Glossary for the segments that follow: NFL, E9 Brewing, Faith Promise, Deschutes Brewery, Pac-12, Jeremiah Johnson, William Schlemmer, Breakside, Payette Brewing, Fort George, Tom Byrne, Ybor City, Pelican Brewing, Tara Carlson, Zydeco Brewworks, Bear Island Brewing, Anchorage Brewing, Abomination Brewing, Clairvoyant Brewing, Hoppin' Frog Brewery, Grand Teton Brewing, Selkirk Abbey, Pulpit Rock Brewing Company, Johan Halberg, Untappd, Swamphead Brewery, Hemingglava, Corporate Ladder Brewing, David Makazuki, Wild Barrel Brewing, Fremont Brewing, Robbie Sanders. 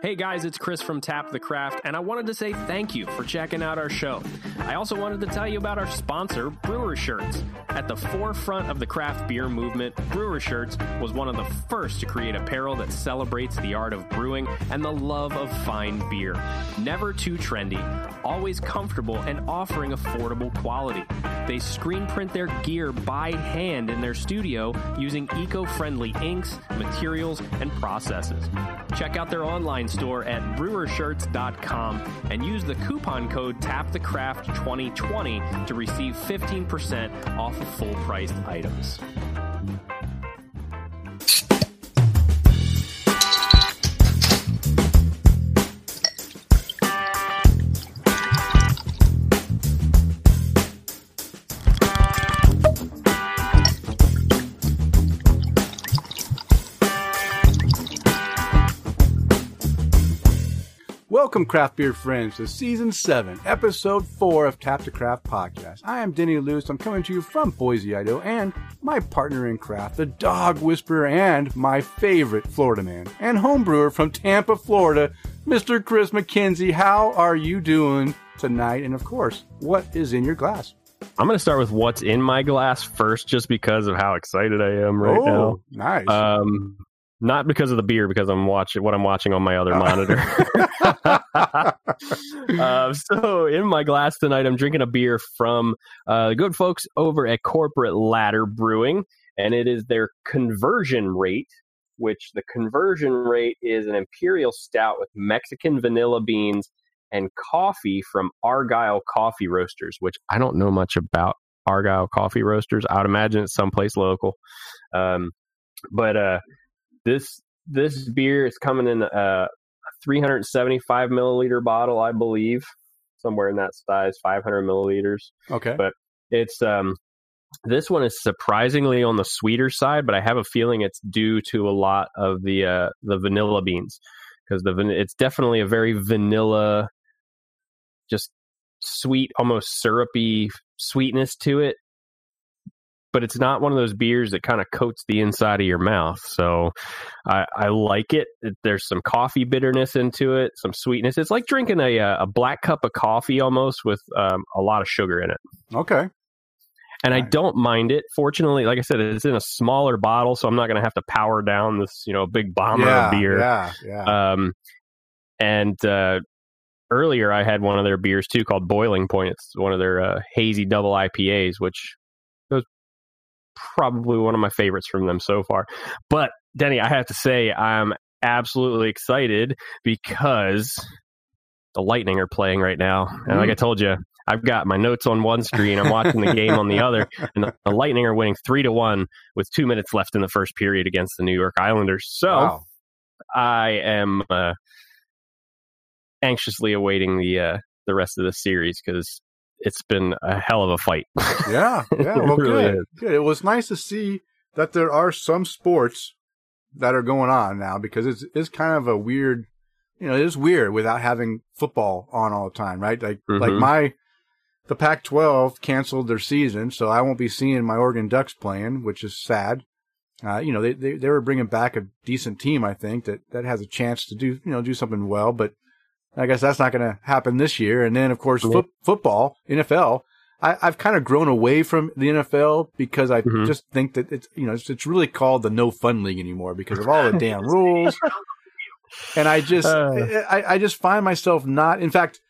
Hey guys, it's Chris from Tap the Craft, and I wanted to say thank you for checking out our show. I also wanted to tell you about our sponsor, Brewer Shirts. At the forefront of the craft beer movement, Brewer Shirts was one of the first to create apparel that celebrates the art of brewing and the love of fine beer. Never too trendy, always comfortable, and offering affordable quality. They screen print their gear by hand in their studio using eco-friendly inks, materials, and processes. Check out their online store at brewershirts.com and use the coupon code TAPTHECRAFT2020 to receive 15% off of full-priced items. Welcome, craft beer friends, to Season 7, Episode 4 of Tap to Craft Podcast. I am Denny Luce. I'm coming to you from Boise, Idaho, and my partner in craft, the dog whisperer and my favorite Florida man, and homebrewer from Tampa, Florida, Mr. Chris McKenzie. How are you doing tonight? And, of course, what is in your glass? I'm going to start with what's in my glass first, just because of how excited I am right now. Nice. Not because of the beer, because I'm watching what I'm watching on my other monitor. So in my glass tonight, I'm drinking a beer from the good folks over at Corporate Ladder Brewing, and it is their conversion rate, which the conversion rate is an imperial stout with Mexican vanilla beans and coffee from Argyle Coffee Roasters, which I don't know much about Argyle Coffee Roasters. I would imagine it's someplace local. This beer is coming in a 375 milliliter bottle, I believe, somewhere in that size, 500 milliliters. Okay, but it's this one is surprisingly on the sweeter side, but I have a feeling it's due to a lot of the vanilla beans, because it's definitely a very vanilla, just sweet, almost syrupy sweetness to it. But it's not one of those beers that kind of coats the inside of your mouth. So I like it. There's some coffee bitterness into it, some sweetness. It's like drinking a black cup of coffee almost with a lot of sugar in it. Okay. And I don't mind it. Fortunately, like I said, it's in a smaller bottle, so I'm not going to have to power down this, big bomber of beer. Yeah. Earlier I had one of their beers too called Boiling Point. It's one of their hazy double IPAs, which probably one of my favorites from them so far. But Denny, I have to say I'm absolutely excited because the Lightning are playing right now. And like I told you, I've got my notes on one screen. I'm watching the game on the other. And the Lightning are winning 3-1 with 2 minutes left in the first period against the New York Islanders. So wow. I am anxiously awaiting the rest of the series, because it's been a hell of a fight. Yeah. Well, good. It was nice to see that there are some sports that are going on now, because it's kind of a weird, it is weird without having football on all the time, right? Like the Pac-12 canceled their season, so I won't be seeing my Oregon Ducks playing, which is sad. They were bringing back a decent team, I think, that has a chance to do something well, but I guess that's not going to happen this year. And then, of course, football, NFL. I've kind of grown away from the NFL because I just think that it's really called the no fun league anymore because of all the damn rules. And I just I just find myself not. In fact,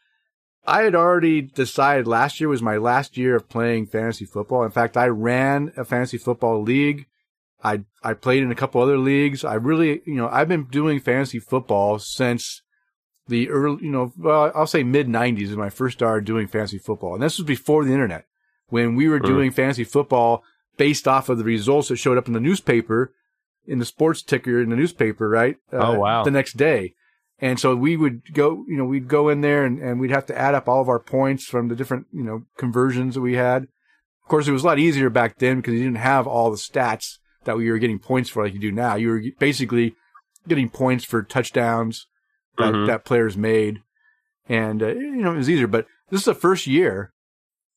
I had already decided last year was my last year of playing fantasy football. In fact, I ran a fantasy football league. I played in a couple other leagues. I really, I've been doing fantasy football since the early, I'll say mid-90s is when I first started doing fantasy football. And this was before the internet, when we were doing fantasy football based off of the results that showed up in the newspaper, in the sports ticker in the newspaper, right? Oh, wow. The next day. And so we would go, we'd go in there and we'd have to add up all of our points from the different, conversions that we had. Of course, it was a lot easier back then because you didn't have all the stats that we were getting points for like you do now. You were basically getting points for touchdowns that player's made, and it was easier. But this is the first year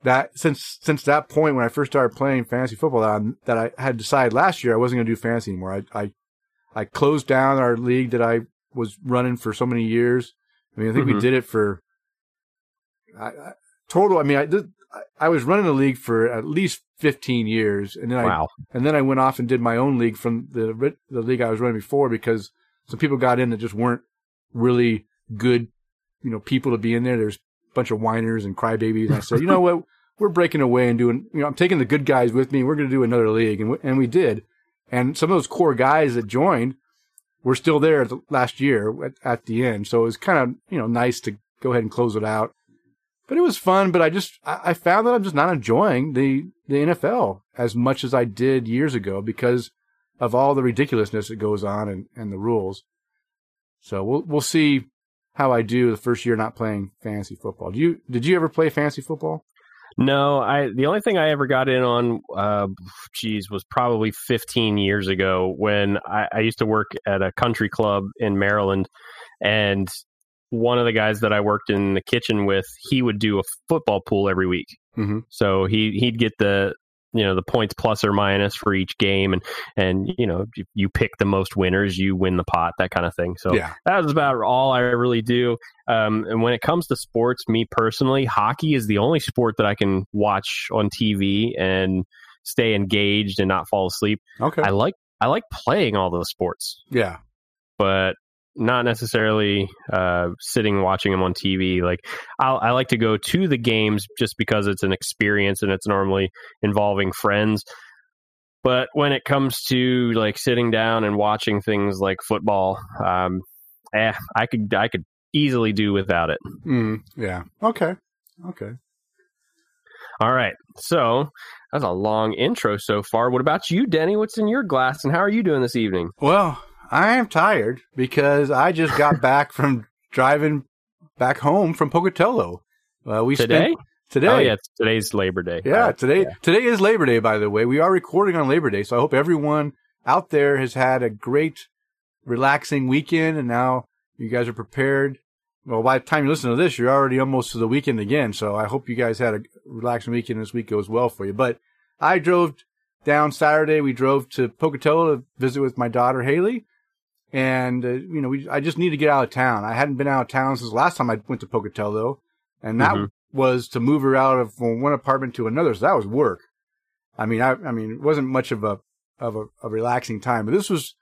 that since that point when I first started playing fantasy football that I had decided last year I wasn't going to do fantasy anymore. I closed down our league that I was running for so many years. I mean, I think we did it for total. I mean, I was running the league for at least 15 years, and then I went off and did my own league from the league I was running before, because some people got in that just weren't really good, people to be in there. There's a bunch of whiners and crybabies, and I said, you know what, we're breaking away and doing, I'm taking the good guys with me, and we're going to do another league, and we did. And some of those core guys that joined were still there last year at the end, so it was kind of nice to go ahead and close it out. But it was fun, but I found that I'm just not enjoying the NFL as much as I did years ago because of all the ridiculousness that goes on and the rules. So we'll see how I do the first year not playing fantasy football. Did you ever play fantasy football? No, the only thing I ever got in on, was probably 15 years ago when I used to work at a country club in Maryland, and one of the guys that I worked in the kitchen with, he would do a football pool every week. Mm-hmm. So he'd get the, the points plus or minus for each game. And, you pick the most winners, you win the pot, that kind of thing. So that was about all I really do. And when it comes to sports, me personally, hockey is the only sport that I can watch on TV and stay engaged and not fall asleep. Okay. I like playing all those sports. Yeah. But not necessarily sitting watching them on TV. Like I like to go to the games just because it's an experience and it's normally involving friends. But when it comes to like sitting down and watching things like football, I could easily do without it. Yeah. Okay. All right. So that's a long intro so far. What about you, Denny? What's in your glass, and how are you doing this evening? Well, I am tired because I just got back from driving back home from Pocatello. Today? Oh, yeah. Today's Labor Day. Yeah. Today is Labor Day, by the way. We are recording on Labor Day, so I hope everyone out there has had a great, relaxing weekend, and now you guys are prepared. Well, by the time you listen to this, you're already almost to the weekend again, so I hope you guys had a relaxing weekend and this week goes well for you. But I drove down Saturday. We drove to Pocatello to visit with my daughter, Haley. And, I just need to get out of town. I hadn't been out of town since the last time I went to Pocatello. And that was to move her out of from one apartment to another. So that was work. I mean, it wasn't much of a relaxing time, but this was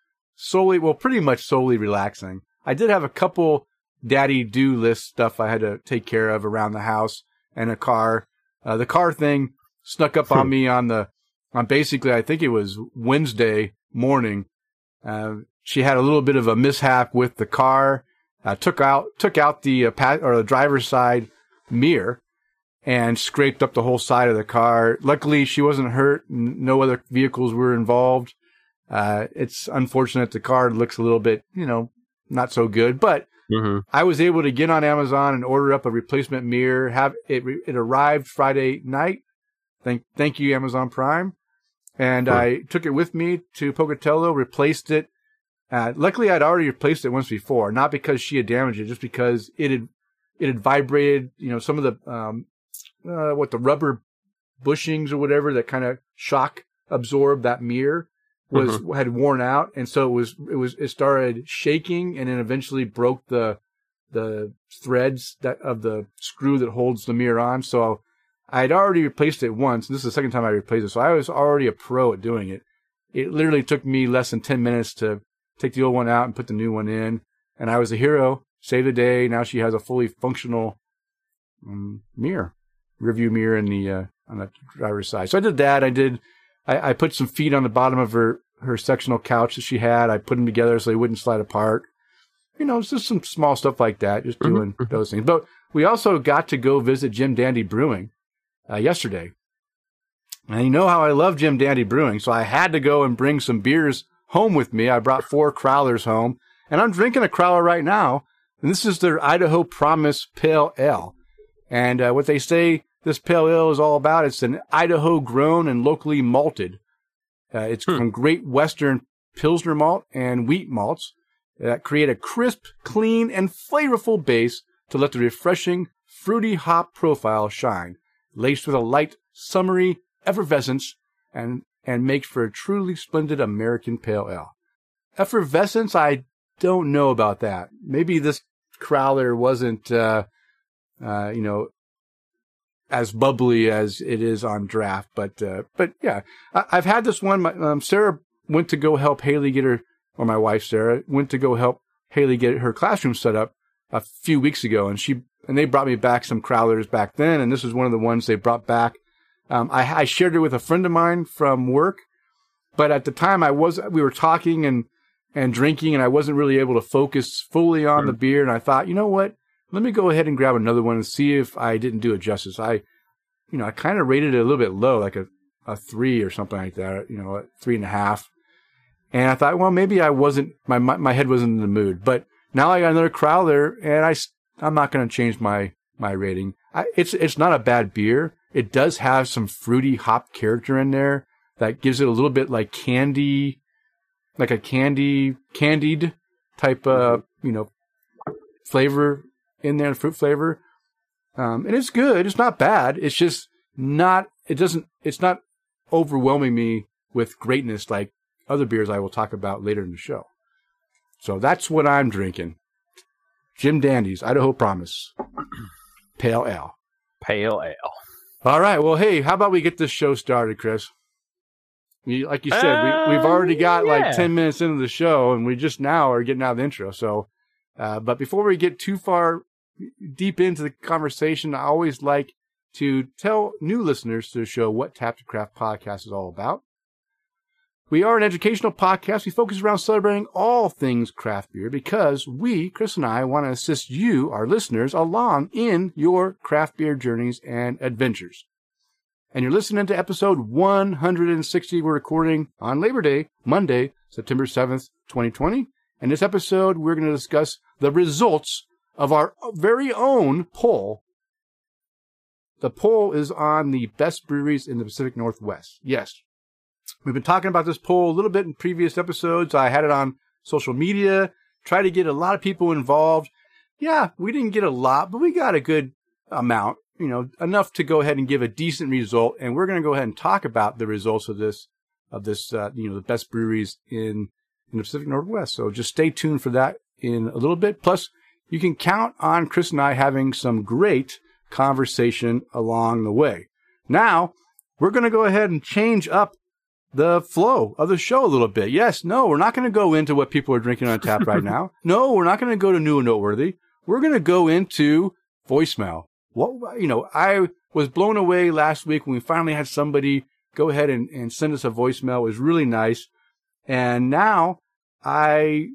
pretty much solely relaxing. I did have a couple daddy do list stuff I had to take care of around the house and a car. The car thing snuck up on me on basically, I think it was Wednesday morning. She had a little bit of a mishap with the car, took out the driver's side mirror and scraped up the whole side of the car. Luckily, she wasn't hurt. No other vehicles were involved. It's unfortunate. The car looks a little bit, not so good, but I was able to get on Amazon and order up a replacement mirror. It arrived Friday night. Thank you, Amazon Prime. And I took it with me to Pocatello, replaced it. Luckily, I'd already replaced it once before, not because she had damaged it, just because it had vibrated, some of the, the rubber bushings or whatever that kind of shock absorbed that mirror had worn out. And so it started shaking and then eventually broke the threads of the screw that holds the mirror on. So I had already replaced it once. This is the second time I replaced it. So I was already a pro at doing it. It literally took me less than 10 minutes to take the old one out and put the new one in. And I was a hero, saved the day. Now she has a fully functional rearview mirror in on the driver's side. So I did that. I put some feet on the bottom of her sectional couch that she had. I put them together so they wouldn't slide apart. It's just some small stuff like that, just doing those things. But we also got to go visit Jim Dandy Brewing yesterday. And you know how I love Jim Dandy Brewing, so I had to go and bring some beers home with me. I brought 4 crowlers home, and I'm drinking a crowler right now. And this is their Idaho Promise Pale Ale. And what they say this Pale Ale is all about, it's an Idaho grown and locally malted. It's from Great Western Pilsner malt and wheat malts that create a crisp, clean, and flavorful base to let the refreshing, fruity hop profile shine, laced with a light, summery effervescence and makes for a truly splendid American pale ale. Effervescence, I don't know about that. Maybe this crowler wasn't, as bubbly as it is on draft. But yeah, I've had this one. My, Sarah went to go help Haley get her, or my wife, Sarah, went to go help Haley get her classroom set up a few weeks ago. And they brought me back some crowlers back then. And this is one of the ones they brought back. I shared it with a friend of mine from work, but at the time we were talking and drinking, and I wasn't really able to focus fully on the beer. And I thought, you know what? Let me go ahead and grab another one and see if I didn't do it justice. I kind of rated it a little bit low, like a 3 or something like that, 3.5. And I thought, well, maybe I wasn't, my head wasn't in the mood, but now I got another crowler, and I'm not going to change my rating. It's not a bad beer. It does have some fruity hop character in there that gives it a little bit like candy, like a candied type of, flavor in there, fruit flavor. And it's good. It's not bad. It's just it's not overwhelming me with greatness like other beers I will talk about later in the show. So that's what I'm drinking. Jim Dandy's Idaho Promise. Pale Ale. Pale Ale. All right. Well, hey, how about we get this show started, Chris? Like you said, we've already got like 10 minutes into the show, and we just now are getting out of the intro. So, but before we get too far deep into the conversation, I always like to tell new listeners to the show what Tap the Craft podcast is all about. We are an educational podcast. We focus around celebrating all things craft beer because we, Chris and I, want to assist you, our listeners, along in your craft beer journeys and adventures. And you're listening to episode 160. We're recording on Labor Day, Monday, September 7th, 2020. In this episode, we're going to discuss the results of our very own poll. The poll is on the best breweries in the Pacific Northwest. Yes. We've been talking about this poll a little bit in previous episodes. I had it on social media, tried to get a lot of people involved. Yeah, we didn't get a lot, but we got a good amount, enough to go ahead and give a decent result. And we're going to go ahead and talk about the results of this, the best breweries in the Pacific Northwest. So just stay tuned for that in a little bit. Plus, you can count on Chris and I having some great conversation along the way. Now, we're going to go ahead and change up the flow of the show a little bit. Yes, no, we're not going to go into what people are drinking on tap right now. No, we're not going to go to new and noteworthy. We're going to go into voicemail. I was blown away last week when we finally had somebody go ahead and send us a voicemail. It was really nice. And now I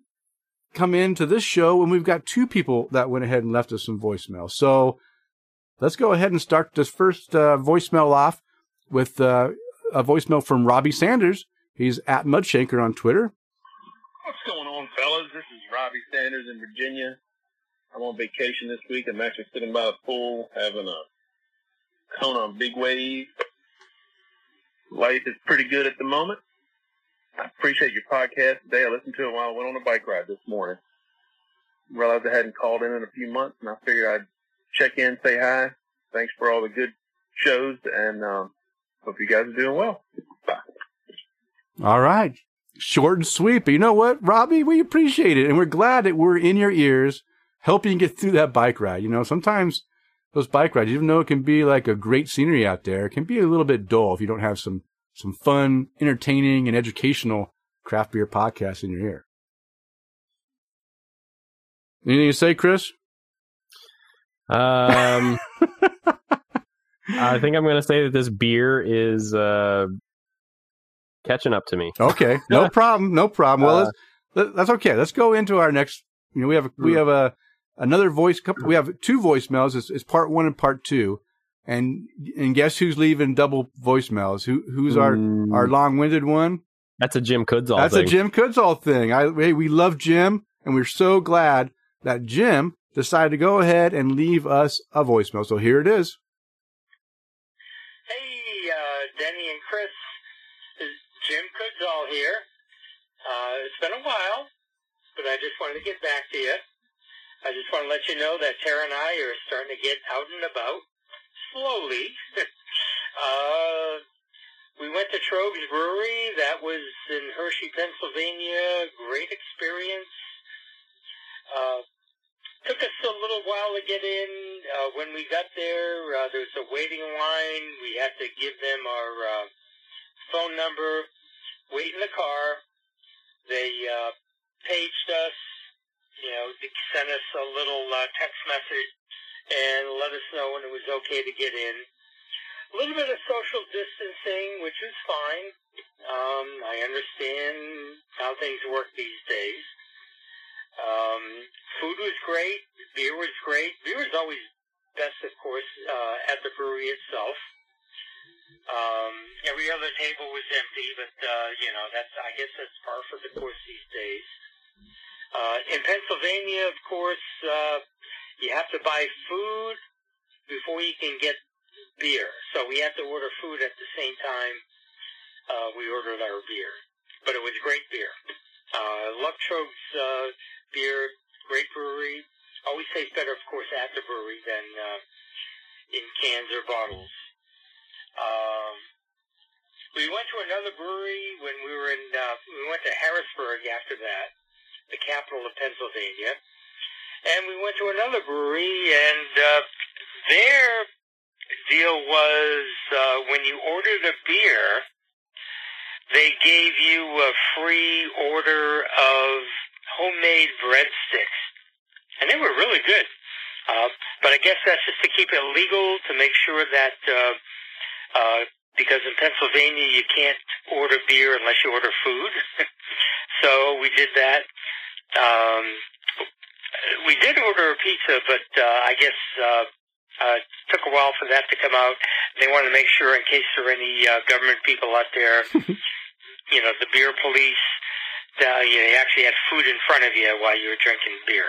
come into this show and we've got two people that went ahead and left us some voicemail. So let's go ahead and start this first voicemail off with a voicemail from Robbie Sanders. He's at Mudshanker on Twitter. What's going on, fellas? This is Robbie Sanders in Virginia. I'm on vacation this week. I'm actually sitting by the pool having a cone on big wave. Life is pretty good at the moment. I appreciate your podcast today. I listened to it while I went on a bike ride this morning. Realized I hadn't called in a few months, and I figured I'd check in, say hi. Thanks for all the good shows, and hope you guys are doing well. Bye. All right. Short and sweet. But you know what, Robbie? We appreciate it. And we're glad that we're in your ears helping you get through that bike ride. Sometimes those bike rides, even though it can be like a great scenery out there, it can be a little bit dull if you don't have some fun, entertaining, and educational craft beer podcasts in your ear. Anything to say, Chris? I think I'm going to say that this beer is catching up to me. Okay, no problem. Well, that's okay. Let's go into our next. We have another voice. We have two voicemails. It's part one and part two. And guess who's leaving double voicemails? Who's our long-winded one? That's a Jim Kudzall. That's a Jim Kudzall thing. We love Jim, and we're so glad that Jim decided to go ahead and leave us a voicemail. So here it is. Denny and Chris, Jim Kudzall here. It's been a while, but I just wanted to get back to you. I just want to let you know that Tara and I are starting to get out and about slowly. We went to Troegs Brewery. That was in Hershey, Pennsylvania. Great experience. Took us a little while to get in. When we got there was a waiting line. We had to give them our phone number, wait in the car. They paged us, they sent us a little text message and let us know when it was okay to get in. A little bit of social distancing, which is fine. I understand how things work these days. Food was great. Beer was great. Beer is always best, of course, at the brewery itself. Every other table was empty, but, that's par for the course these days. In Pennsylvania, of course, you have to buy food before you can get beer. So we had to order food at the same time we ordered our beer. But it was great beer. Love Troegs beer, great brewery. Always tastes better, of course, at the brewery than in cans or bottles. We went to another brewery when we were in, we went to Harrisburg after that, the capital of Pennsylvania. And we went to another brewery, and their deal was when you ordered a beer, they gave you a free order of homemade breadsticks. And they were really good. But I guess that's just to keep it legal, to make sure that, because in Pennsylvania you can't order beer unless you order food. So we did that. We did order a pizza, but I guess it took a while for that to come out. They wanted to make sure, in case there were any government people out there, the beer police, you actually had food in front of you while you were drinking beer.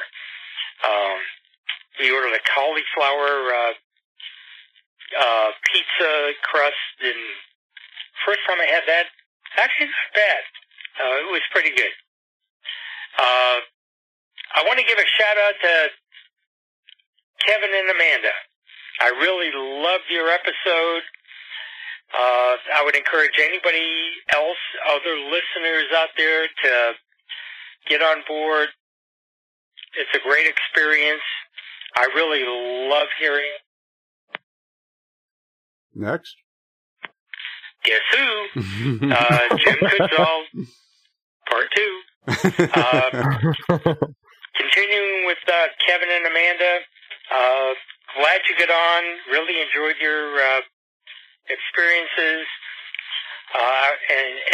We ordered a cauliflower pizza crust, and first time I had that, actually not bad. It was pretty good. I want to give a shout out to Kevin and Amanda. I really loved your episode. I would encourage anybody else, other listeners out there, to get on board. It's a great experience. I really love hearing. Next. Guess who? Jim Goodsall, part 2. Continuing with Kevin and Amanda. Glad you got on. Really enjoyed your experiences.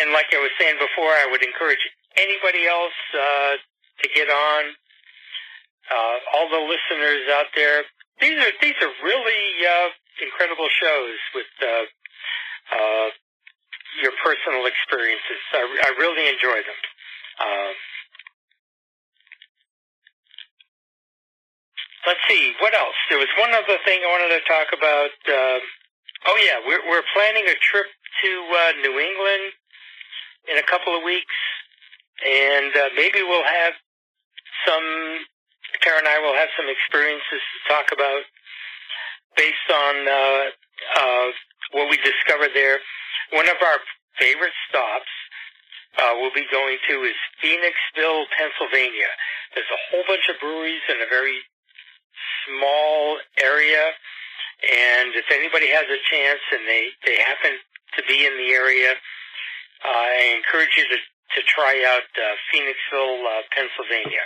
And like I was saying before, I would encourage anybody else to get on. All the listeners out there, these are really incredible shows with your personal experiences. I really enjoy them. Let's see, what else? There was one other thing I wanted to talk about. We're planning a trip to New England in a couple of weeks, and maybe we'll have Tara and I will have some experiences to talk about based on what we discovered there. One of our favorite stops we'll be going to is Phoenixville, Pennsylvania. There's a whole bunch of breweries in a very small area, and if anybody has a chance and they happen to be in the area, I encourage you to try out Phoenixville, Pennsylvania.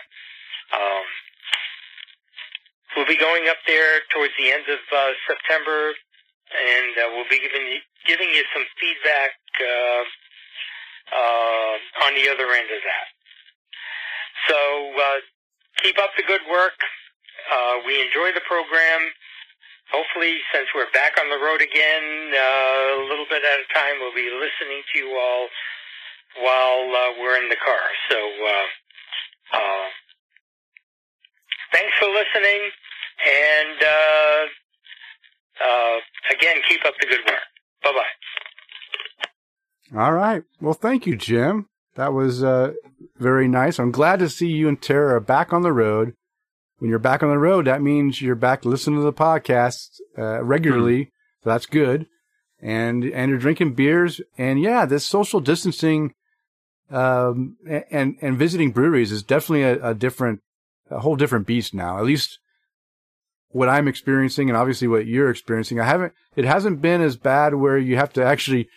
We'll be going up there towards the end of September, and we'll be giving you some feedback on the other end of that. So keep up the good work. We enjoy the program. Hopefully, since we're back on the road again, a little bit at a time, we'll be listening to you all while we're in the car. So thanks for listening, and again, keep up the good work. Bye-bye. All right. Well, thank you, Jim. That was very nice. I'm glad to see you and Tara back on the road. When you're back on the road, that means you're back listening to the podcast regularly, So that's good. And you're drinking beers, and yeah, this social distancing and visiting breweries is definitely a different a whole different beast now, at least what I'm experiencing and obviously what you're experiencing. It hasn't been as bad where you have to actually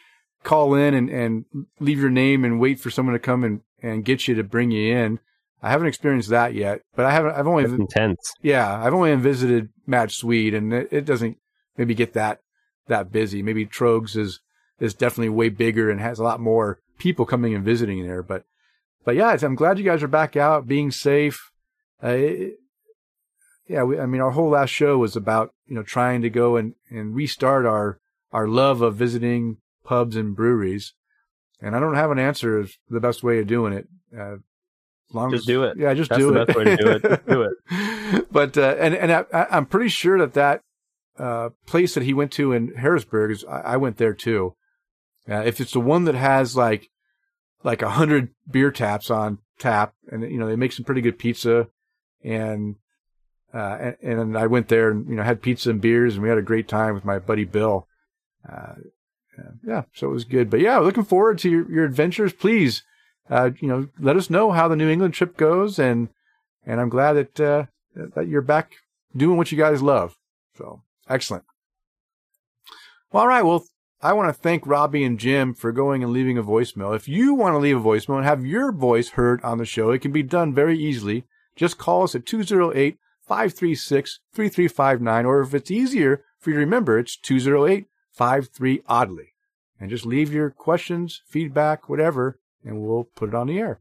call in and leave your name and wait for someone to come and get you to bring you in. I haven't experienced that yet, but I've only that's intense. Yeah, I've only visited Mad Swede, and it doesn't maybe get that busy. Maybe Troegs is definitely way bigger and has a lot more people coming and visiting there. But yeah, I'm glad you guys are back out, being safe. Our whole last show was about trying to go and restart our love of visiting pubs and breweries, and I don't have an answer of the best way of doing it. Do it. Yeah, just do it. That's the best way to do it. Just do it. But I'm pretty sure that place that he went to in Harrisburg is. I went there too. If it's the one that has like 100 beer taps on tap, and they make some pretty good pizza, and I went there and had pizza and beers, and we had a great time with my buddy Bill. Yeah, so it was good. But yeah, looking forward to your adventures. Please. Let us know how the New England trip goes, and I'm glad that you're back doing what you guys love. So excellent. Well, all right. Well, I want to thank Robbie and Jim for going and leaving a voicemail. If you want to leave a voicemail and have your voice heard on the show, it can be done very easily. Just call us at 208-536-3359, or if it's easier for you to remember, it's 208-53-ODDLY, and just leave your questions, feedback, whatever, and we'll put it on the air.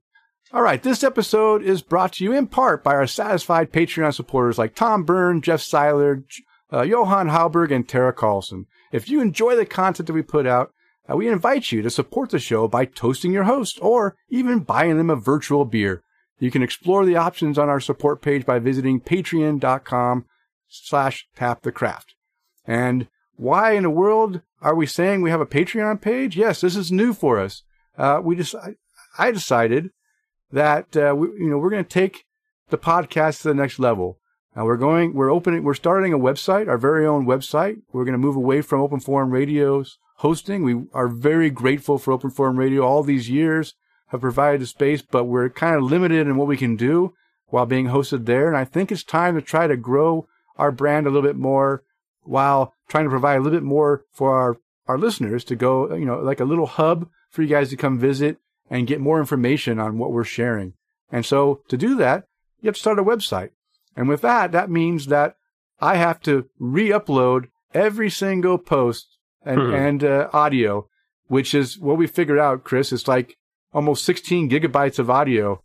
All right, this episode is brought to you in part by our satisfied Patreon supporters like Tom Byrne, Jeff Seiler, Johan Halberg, and Tara Carlson. If you enjoy the content that we put out, we invite you to support the show by toasting your host or even buying them a virtual beer. You can explore the options on our support page by visiting patreon.com/tapthecraft. And why in the world are we saying we have a Patreon page? Yes, this is new for us. I decided that we're going to take the podcast to the next level. We're starting a website, our very own website. We're going to move away from Open Forum Radio's hosting. We are very grateful for Open Forum Radio. All these years have provided the space, but we're kind of limited in what we can do while being hosted there. And I think it's time to try to grow our brand a little bit more while trying to provide a little bit more for our listeners to go, like a little hub for you guys to come visit and get more information on what we're sharing. And so to do that, you have to start a website. And with that means that I have to re-upload every single post and audio, which is what we figured out, Chris. It's like almost 16 gigabytes of audio.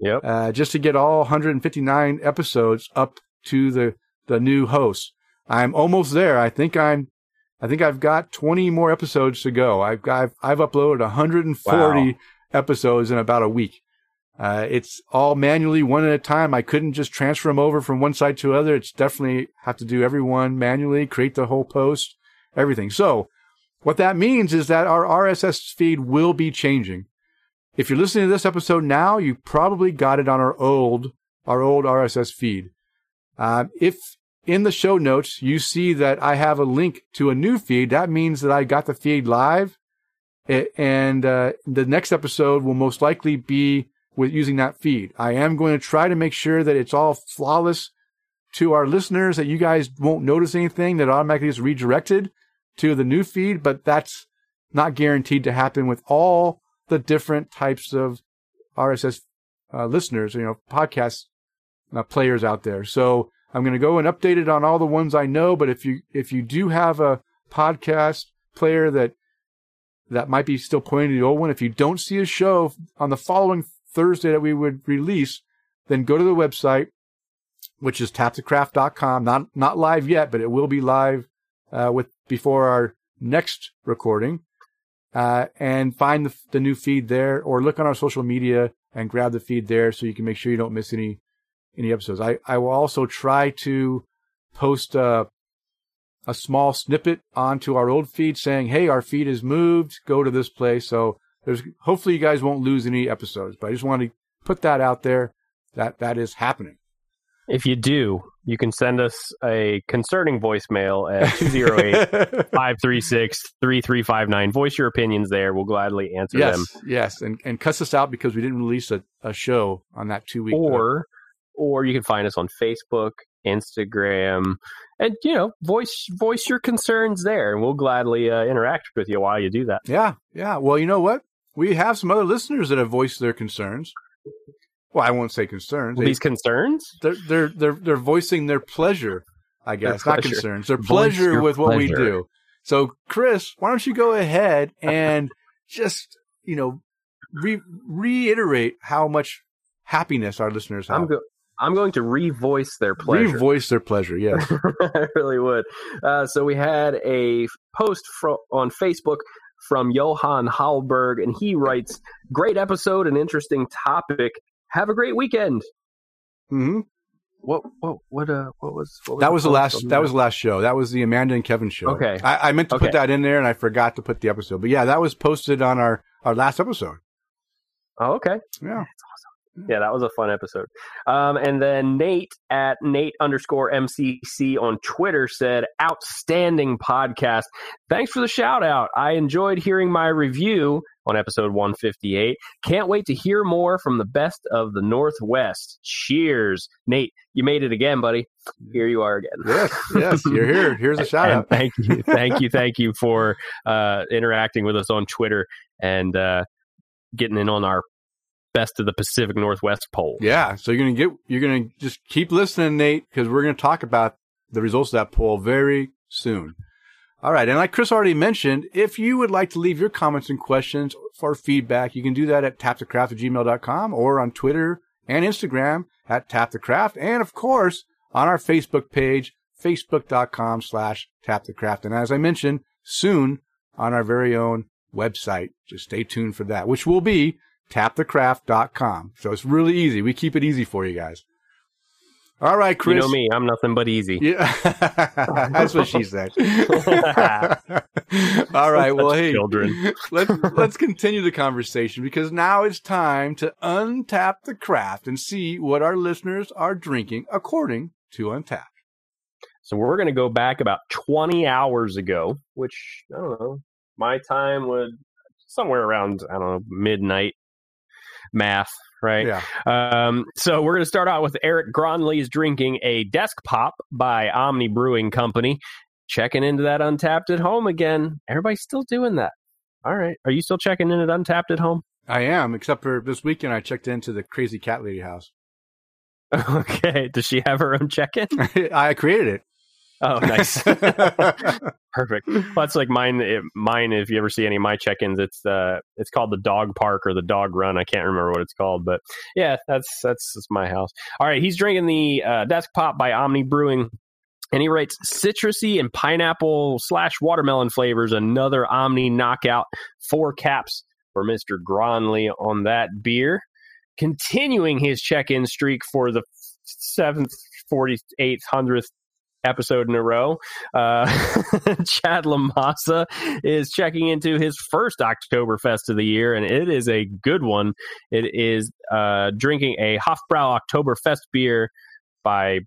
Yep. Just to get all 159 episodes up to the new host. I'm almost there. I think I've got 20 more episodes to go. I've uploaded 140 episodes in about a week. It's all manually, one at a time. I couldn't just transfer them over from one site to the other. It's definitely have to do every one manually, create the whole post, everything. So what that means is that our RSS feed will be changing. If you're listening to this episode now, you probably got it on our old RSS feed. In the show notes, you see that I have a link to a new feed. That means that I got the feed live, and the next episode will most likely be with using that feed. I am going to try to make sure that it's all flawless to our listeners, that you guys won't notice anything, that automatically is redirected to the new feed, but that's not guaranteed to happen with all the different types of RSS listeners, podcast players out there. So I'm going to go and update it on all the ones I know, but if you do have a podcast player that might be still pointing to the old one, if you don't see a show on the following Thursday that we would release, then go to the website, which is tapthecraft.com. Not live yet, but it will be live before our next recording, and find the new feed there, or look on our social media and grab the feed there so you can make sure you don't miss any episodes. I will also try to post a small snippet onto our old feed saying, hey, our feed is moved, go to this place. So hopefully you guys won't lose any episodes, but I just want to put that out there that is happening. If you do, you can send us a concerning voicemail at 208-536-3359. Voice your opinions there. We'll gladly answer them. Yes, and cuss us out because we didn't release a show on that 2 week. Or or you can find us on Facebook, Instagram, and, you know, voice your concerns there, and we'll gladly interact with you while you do that. Yeah. Well, you know what? We have some other listeners that have voiced their concerns. Well, I won't say concerns. These concerns? They're voicing their pleasure, I guess. Not concerns. Their pleasure with what we do. So, Chris, why don't you go ahead and just, you know, reiterate how much happiness our listeners have. I'm going to revoice their pleasure. Revoice their pleasure, yes. I really would. So we had a post on Facebook from Johan Halberg, and he writes, "Great episode, an interesting topic. Have a great weekend." Mm-hmm. What was that? Was the last show. That was the Amanda and Kevin show. Okay. I meant to put that in there, and I forgot to put the episode. But yeah, that was posted on our last episode. Oh, okay. Yeah. That's awesome. Yeah, that was a fun episode. And then Nate at Nate_MCC on Twitter said, "Outstanding podcast. Thanks for the shout out. I enjoyed hearing my review on episode 158. Can't wait to hear more from the best of the Northwest. Cheers." Nate, you made it again, buddy. Here you are again. Yes, you're here. Here's a shout out. Thank you for interacting with us on Twitter and getting in on our best of the Pacific Northwest poll. Yeah, so you're gonna just keep listening, Nate, because we're gonna talk about the results of that poll very soon. All right, and like Chris already mentioned, if you would like to leave your comments and questions for feedback, you can do that at tapthecraft@gmail.com or on Twitter and Instagram at tapthecraft, and of course on our Facebook page, facebook.com/tapthecraft. And as I mentioned, soon on our very own website, just stay tuned for that, which will be tapthecraft.com. So it's really easy. We keep it easy for you guys. All right, Chris. You know me. I'm nothing but easy. Yeah. That's what she said. All right. Well, hey, children. Let's continue the conversation, because now it's time to untap the craft and see what our listeners are drinking according to Untap. So we're going to go back about 20 hours ago, which, I don't know, my time would somewhere around, I don't know, midnight math. Right. Yeah. So we're going to start out with Eric Gronley's drinking a Desk Pop by Omni Brewing Company. Checking into that Untapped at Home again. Everybody's still doing that. All right. Are you still checking in at Untapped at Home? I am, except for this weekend I checked into the Crazy Cat Lady house. Okay. Does she have her own check-in? I created it. Oh, nice. Perfect. Well, that's like mine. If you ever see any of my check-ins, it's called the Dog Park or the Dog Run. I can't remember what it's called, but yeah, that's my house. All right. He's drinking the Desk Pop by Omni Brewing, and he writes, "Citrusy and pineapple / watermelon flavors. Another Omni knockout. 4 caps for Mr. Gronley on that beer." Continuing his check-in streak for the 7th, 48th, 100th episode in a row, Chad Lamassa is checking into his first Oktoberfest of the year, and it is a good one. It is drinking a Hofbrau Oktoberfest beer by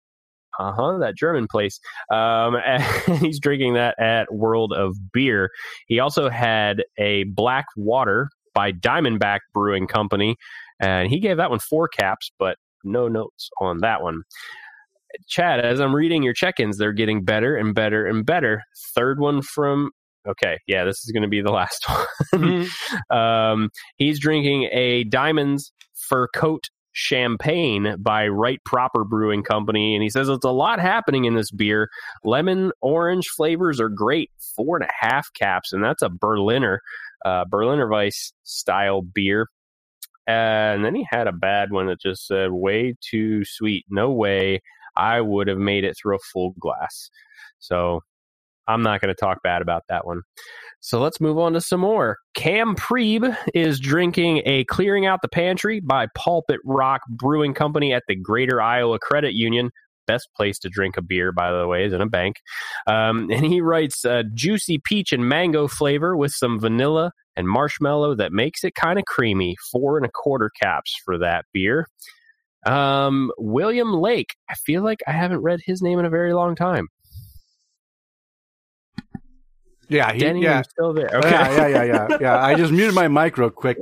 that German place. And he's drinking that at World of Beer. He also had a Black Water by Diamondback Brewing Company, and he gave that one 4 caps, but no notes on that one. Chad, as I'm reading your check-ins, they're getting better and better and better. Third one from... Okay, yeah, this is going to be the last one. He's drinking a Diamonds Fur Coat Champagne by Right Proper Brewing Company, and he says it's a lot happening in this beer. Lemon, orange flavors are great. 4.5 caps, and that's a Berliner Weiss style beer. And then he had a bad one that just said, "Way too sweet. No way. I would have made it through a full glass." So I'm not going to talk bad about that one. So let's move on to some more. Cam Preeb is drinking a Clearing Out the Pantry by Pulpit Rock Brewing Company at the Greater Iowa Credit Union. Best place to drink a beer, by the way, is in a bank. And he writes, "Juicy peach and mango flavor with some vanilla and marshmallow that makes it kind of creamy. 4.25 caps for that beer." William Lake. I feel like I haven't read his name in a very long time. Yeah, Denny, yeah. You're still there. Okay. Yeah. I just muted my mic real quick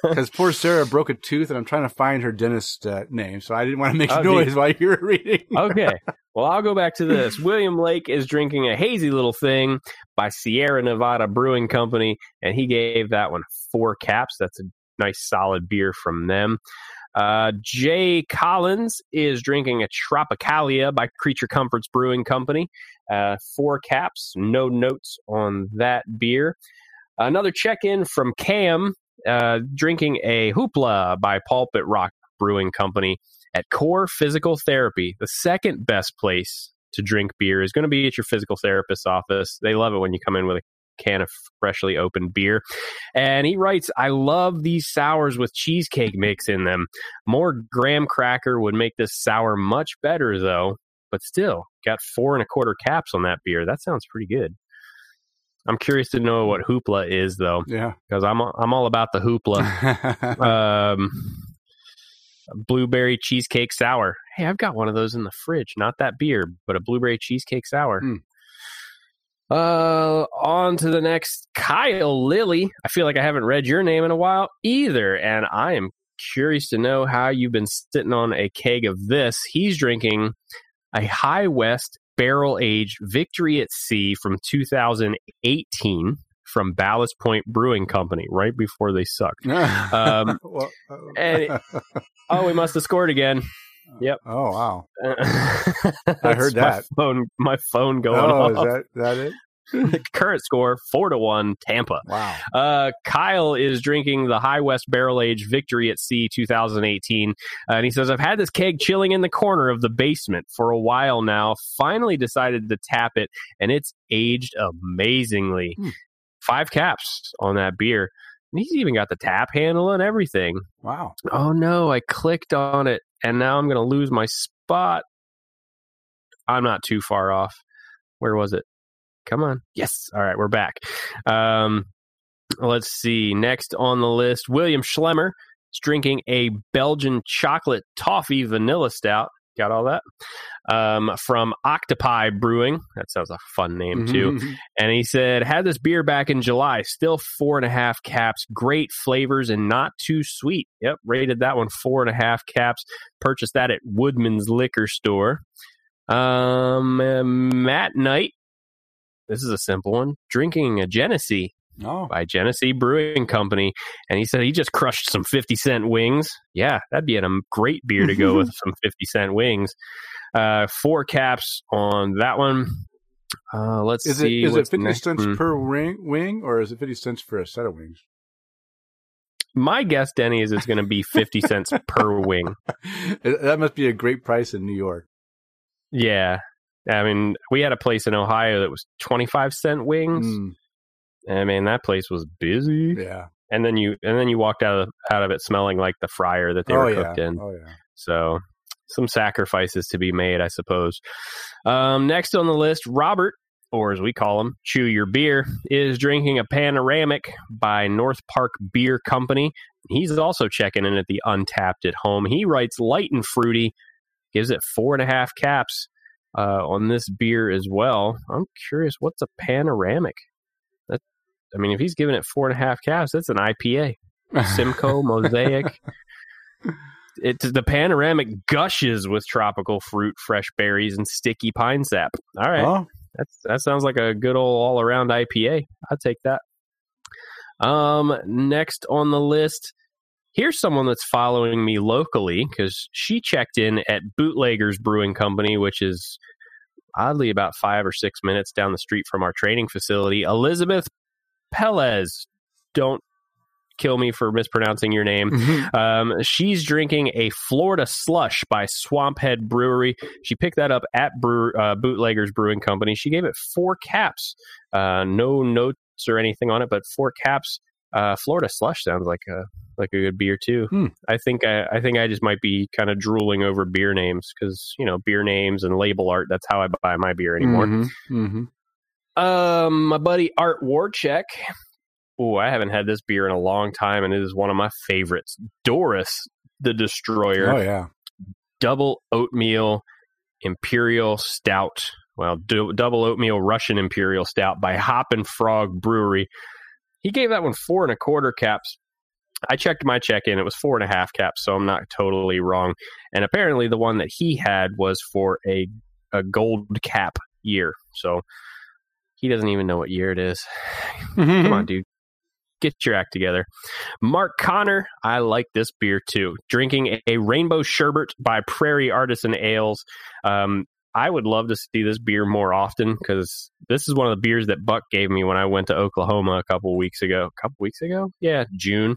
because poor Sarah broke a tooth, and I'm trying to find her dentist name, so I didn't want to make noise while you were reading. Okay. Well, I'll go back to this. William Lake is drinking a hazy little thing by Sierra Nevada Brewing Company, and he gave that one 4 caps. That's a nice solid beer from them. Jay Collins is drinking a Tropicalia by Creature Comforts Brewing Company. 4 caps, no notes on that beer. Another check-in from Cam, drinking a Hoopla by Pulpit Rock Brewing Company at Core Physical Therapy. The second best place to drink beer is going to be at your physical therapist's office. They love it when you come in with a can of freshly opened beer. And he writes, I love these sours with cheesecake mix in them. More graham cracker would make this sour much better though, but still got 4 1/4 caps on that beer. That sounds pretty good. I'm curious to know what Hoopla is though. Yeah. Because I'm all about the Hoopla. Blueberry cheesecake sour. Hey, I've got one of those in the fridge. Not that beer, but a blueberry cheesecake sour. Mm. On to the next, Kyle Lilly. I feel like I haven't read your name in a while either, and I am curious to know how you've been sitting on a keg of this. He's drinking a High West barrel-aged Victory at Sea from 2018 from Ballast Point Brewing Company, right before they sucked. We must have scored again. Yep. Oh, wow. I heard that. My phone going off. Oh, is that it? The current score, 4-1, Tampa. Wow. Kyle is drinking the High West Barrel Age Victory at Sea 2018. And he says, I've had this keg chilling in the corner of the basement for a while now. Finally decided to tap it, and it's aged amazingly. 5 caps on that beer. And he's even got the tap handle and everything. Wow. Oh, no, I clicked on it. And now I'm going to lose my spot. I'm not too far off. Where was it? Come on. Yes. All right. We're back. Let's see. Next on the list, William Schlemmer is drinking a Belgian chocolate toffee vanilla stout. Got all that? From Octopi Brewing. That sounds a fun name, too. Mm-hmm. And he said, had this beer back in July. Still 4 1/2 caps. Great flavors and not too sweet. Yep, rated that one 4 1/2 caps. Purchased that at Woodman's Liquor Store. Matt Knight. This is a simple one. Drinking a Genesee by Genesee Brewing Company. And he said he just crushed some 50-cent wings. Yeah, that'd be a great beer to go with some 50-cent wings. 4 caps on that one. Is it 50 cents per wing, or is it 50 cents for a set of wings? My guess, Denny, is it's going to be 50 cents per wing. That must be a great price in New York. Yeah. I mean, we had a place in Ohio that was 25-cent wings. Mm. I mean, that place was busy. Yeah. And then you walked out of it smelling like the fryer that they were cooked in. Oh, yeah. So some sacrifices to be made, I suppose. Next on the list, Robert, or as we call him, Chew Your Beer, is drinking a Panoramic by North Park Beer Company. He's also checking in at the Untapped at home. He writes light and fruity, gives it 4 1/2 caps on this beer as well. I'm curious, what's a Panoramic? I mean, if he's giving it 4 1/2 caps, that's an IPA. Simcoe, Mosaic. The Panoramic gushes with tropical fruit, fresh berries, and sticky pine sap. All right. Oh. That sounds like a good old all-around IPA. I'll take that. Next on the list, here's someone that's following me locally because she checked in at Bootleggers Brewing Company, which is oddly about 5 or 6 minutes down the street from our training facility. Elizabeth Pelez, don't kill me for mispronouncing your name. Mm-hmm. She's drinking a Florida Slush by Swamphead Brewery. She picked that up at Bootleggers Brewing Company. She gave it 4 caps. No notes or anything on it, but 4 caps. Florida Slush sounds like a good beer too. Hmm. I think I just might be kind of drooling over beer names because, you know, beer names and label art, that's how I buy my beer anymore. Mm-hmm. Mm-hmm. My buddy Art Warchek. Oh, I haven't had this beer in a long time, and it is one of my favorites. Doris the Destroyer. Oh, yeah. Double oatmeal imperial stout well, double oatmeal Russian Imperial Stout by Hoppin' Frog Brewery. He gave that one 4 1/4 caps. I checked my check-in. It was 4 1/2 caps, so I'm not totally wrong. And apparently the one that he had was for a gold cap year. So he doesn't even know what year it is. Come on, dude. Get your act together. Mark Connor, I like this beer too. Drinking a Rainbow Sherbet by Prairie Artisan Ales. I would love to see this beer more often because this is one of the beers that Buck gave me when I went to Oklahoma a couple weeks ago. Yeah, June.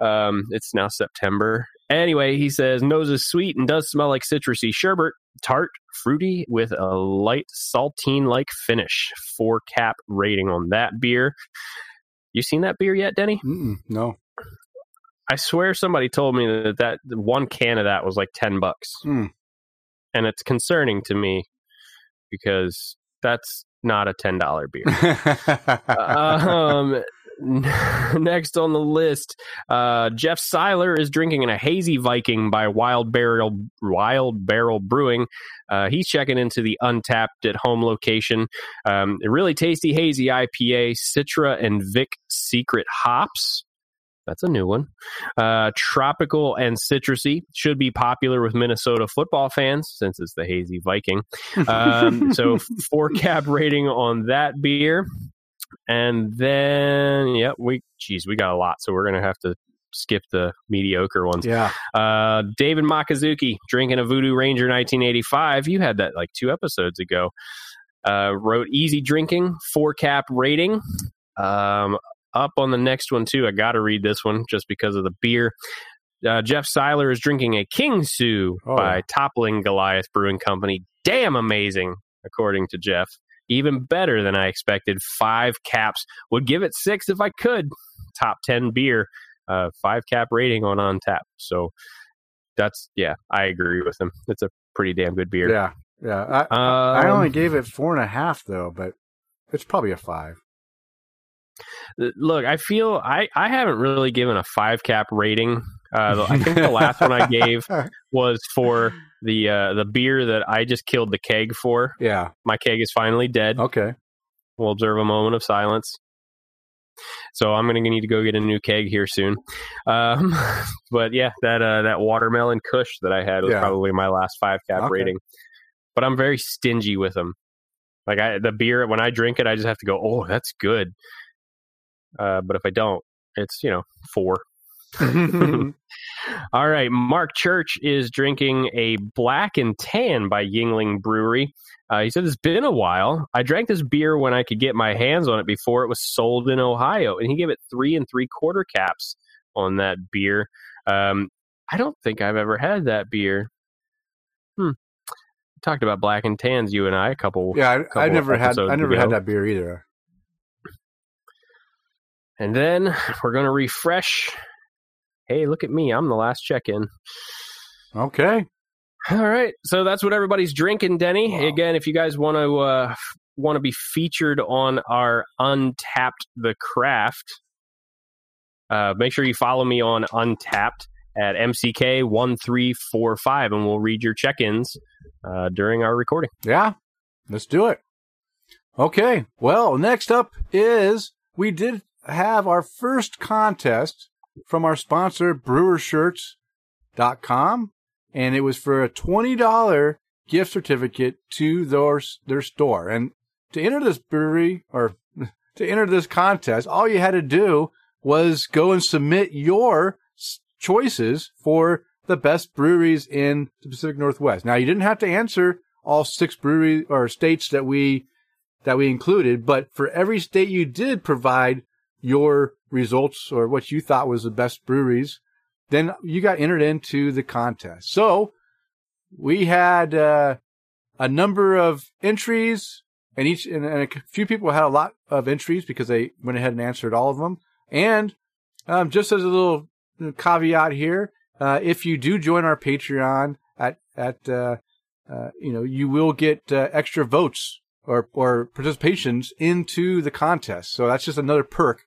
It's now September. Anyway, he says, nose is sweet and does smell like citrusy sherbet. Tart, fruity, with a light saltine-like finish. 4 cap rating on that beer. You seen that beer yet, Denny? No. I swear somebody told me that one can of that was like $10. And it's concerning to me because that's not a $10 beer. Next on the list, Jeff Seiler is drinking in a Hazy Viking by Wild Barrel Brewing. He's checking into the Untapped at Home location. A really tasty hazy IPA, Citra and Vic Secret hops. That's a new one. Tropical and citrusy. Should be popular with Minnesota football fans since it's the Hazy Viking. So 4 cap rating on that beer. And then, yeah, we got a lot, so we're going to have to skip the mediocre ones. Yeah. David Makazuki, drinking a Voodoo Ranger 1985. You had that like 2 episodes ago. Wrote easy drinking, 4 cap rating. Up on the next one, too. I got to read this one just because of the beer. Jeff Seiler is drinking a King Sue by Toppling Goliath Brewing Company. Damn amazing, according to Jeff. Even better than I expected. 5 caps. Would give it 6 if I could. Top 10 beer. 5 cap rating on Untappd. So that's, yeah, I agree with him. It's a pretty damn good beer. Yeah, yeah. I only gave it 4 1/2, though, but it's probably a 5. Look, I feel I haven't really given a 5 cap rating. I think the last one I gave was for the beer that I just killed the keg for. Yeah. My keg is finally dead. Okay. We'll observe a moment of silence. So I'm going to need to go get a new keg here soon. But yeah, that watermelon Kush that I had was probably my last 5 cap rating. But I'm very stingy with them. Like the beer, when I drink it, I just have to go, oh, that's good. But if I don't, it's, 4. All right. Mark Church is drinking a Black and Tan by Yingling Brewery. He said, it's been a while. I drank this beer when I could get my hands on it before it was sold in Ohio. And he gave it 3 3/4 caps on that beer. I don't think I've ever had that beer. We talked about Black and Tans, you and I, I never had that beer either. And then we're going to refresh. Hey, look at me. I'm the last check-in. Okay. All right. So that's what everybody's drinking, Denny. Wow. Again, if you guys want to be featured on our Untapped the Craft, make sure you follow me on Untapped at MCK1345, and we'll read your check-ins during our recording. Yeah. Let's do it. Okay. Well, next up is we did have our first contest from our sponsor, brewershirts.com, and it was for a $20 gift certificate to their store. And to enter this brewery, or to enter this contest, all you had to do was go and submit your choices for the best breweries in the Pacific Northwest. Now, you didn't have to answer all 6 breweries or states that we included, but for every state you did provide your results or what you thought was the best breweries, then you got entered into the contest. So we had a number of entries, and a few people had a lot of entries because they went ahead and answered all of them. And just as a little caveat here, if you do join our Patreon, you will get extra votes or participations into the contest. So that's just another perk.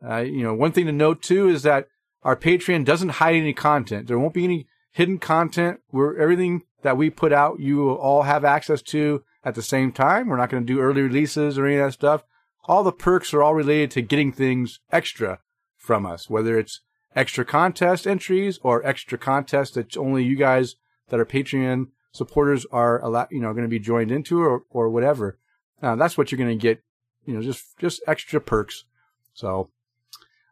One thing to note too is that our Patreon doesn't hide any content. There won't be any hidden content. Everything that we put out, you will all have access to at the same time. We're not going to do early releases or any of that stuff. All the perks are all related to getting things extra from us, whether it's extra contest entries or extra contests that only you guys that are Patreon supporters are going to be joined into or whatever. That's what you're going to get, just extra perks. So,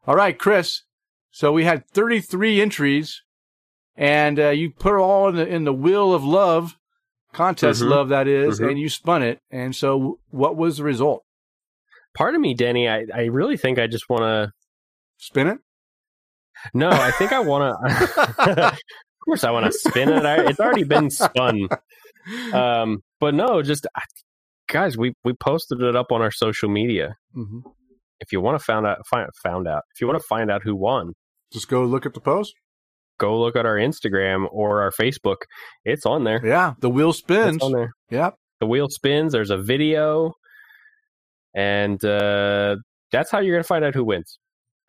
all right, Chris. So we had 33 entries, and you put it all in the wheel of love, contest love that is, and you spun it. And so what was the result? Part of me, Danny, I really think I just want to... Spin it? No, I think I want to... Of course I want to spin it. It's already been spun. But no, just... Guys, we posted it up on our social media. Mm-hmm. If you want to find out who won... Just go look at the post? Go look at our Instagram or our Facebook. It's on there. Yeah, the wheel spins. It's on there. Yep. The wheel spins. There's a video... And that's how you're going to find out who wins.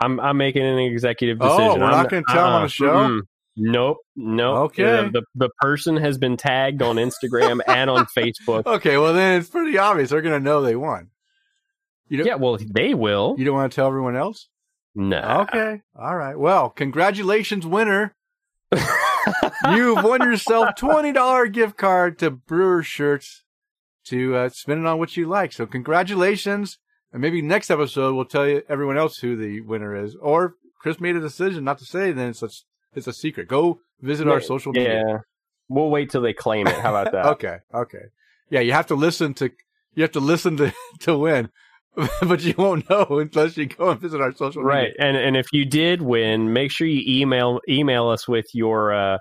I'm making an executive decision. Oh, we're not going to tell on the show? Nope. Okay. The person has been tagged on Instagram and on Facebook. Okay, well, then it's pretty obvious. They're going to know they won. Yeah, well, they will. You don't want to tell everyone else? No. Nah. Okay. All right. Well, congratulations, winner. You've won yourself $20 gift card to Brewer Shirts. To spin it on what you like. So congratulations. And maybe next episode we'll tell you everyone else who the winner is. Or Chris made a decision not to say, then it's a secret. Go visit our social media. Yeah. We'll wait till they claim it. How about that? Okay. Yeah, you have to listen to win. But you won't know unless you go and visit our social media. Right. And if you did win, make sure you email us with your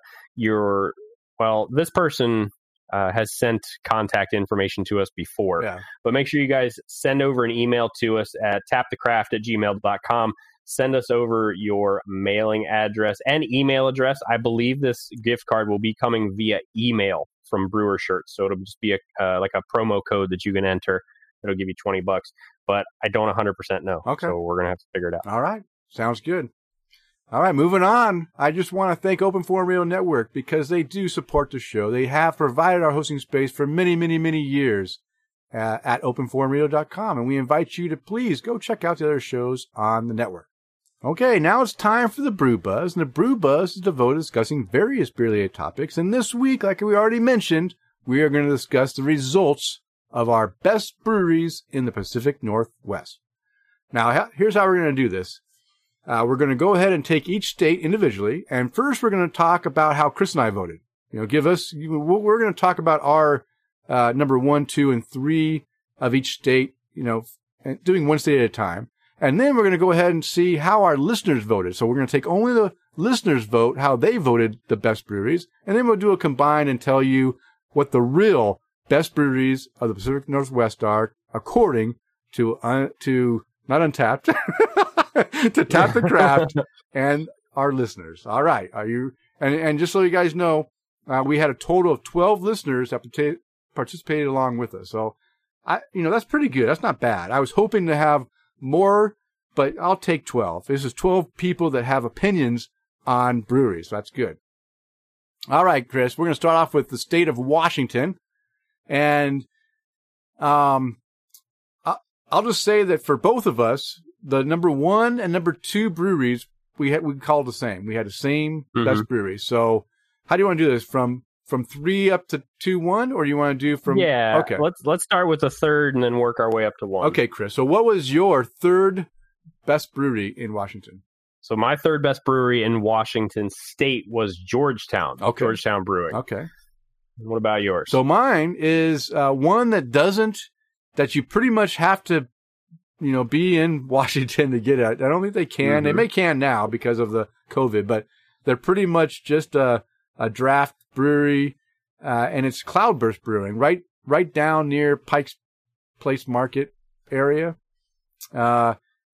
this person has sent contact information to us before. Yeah. But make sure you guys send over an email to us at tapthecraft@gmail.com. Send us over your mailing address and email address. I believe this gift card will be coming via email from Brewer Shirts. So it'll just be a promo code that you can enter. It'll give you $20. But I don't 100% know. Okay. So we're going to have to figure it out. All right. Sounds good. All right, moving on. I just want to thank Open Forum Radio Network because they do support the show. They have provided our hosting space for many, many, many years at openforumradio.com, and we invite you to please go check out the other shows on the network. Okay, now it's time for the Brew Buzz, and the Brew Buzz is devoted to discussing various beer-related topics. And this week, like we already mentioned, we are going to discuss the results of our best breweries in the Pacific Northwest. Now, here's how we're going to do this. We're going to go ahead and take each state individually, and first we're going to talk about how Chris and I voted. We're going to talk about our number 1, 2, and 3 of each state. And doing one state at a time, and then we're going to go ahead and see how our listeners voted. So we're going to take only the listeners' vote, how they voted the best breweries, and then we'll do a combine and tell you what the real best breweries of the Pacific Northwest are according to not Untappd. To Tap the Craft and our listeners. All right. Are you? And just so you guys know, we had a total of 12 listeners that participated along with us. So, that's pretty good. That's not bad. I was hoping to have more, but I'll take 12. This is 12 people that have opinions on breweries. So that's good. All right, Chris. We're going to start off with the state of Washington. And I'll just say that for both of us, the number 1 and number 2 breweries we called the same. We had the same best breweries. So how do you want to do this from 3 up to 2-1, or do you want to do from? Yeah. Okay. Let's start with the third and then work our way up to 1. Okay, Chris. So what was your third best brewery in Washington? So my third best brewery in Washington State was Georgetown. Okay. Georgetown Brewing. Okay. What about yours? So mine is one that you pretty much have to be in Washington to get it. I don't think they can. Mm-hmm. They may can now because of the COVID, but they're pretty much just a draft brewery, and it's Cloudburst Brewing, right down near Pike's Place Market area. And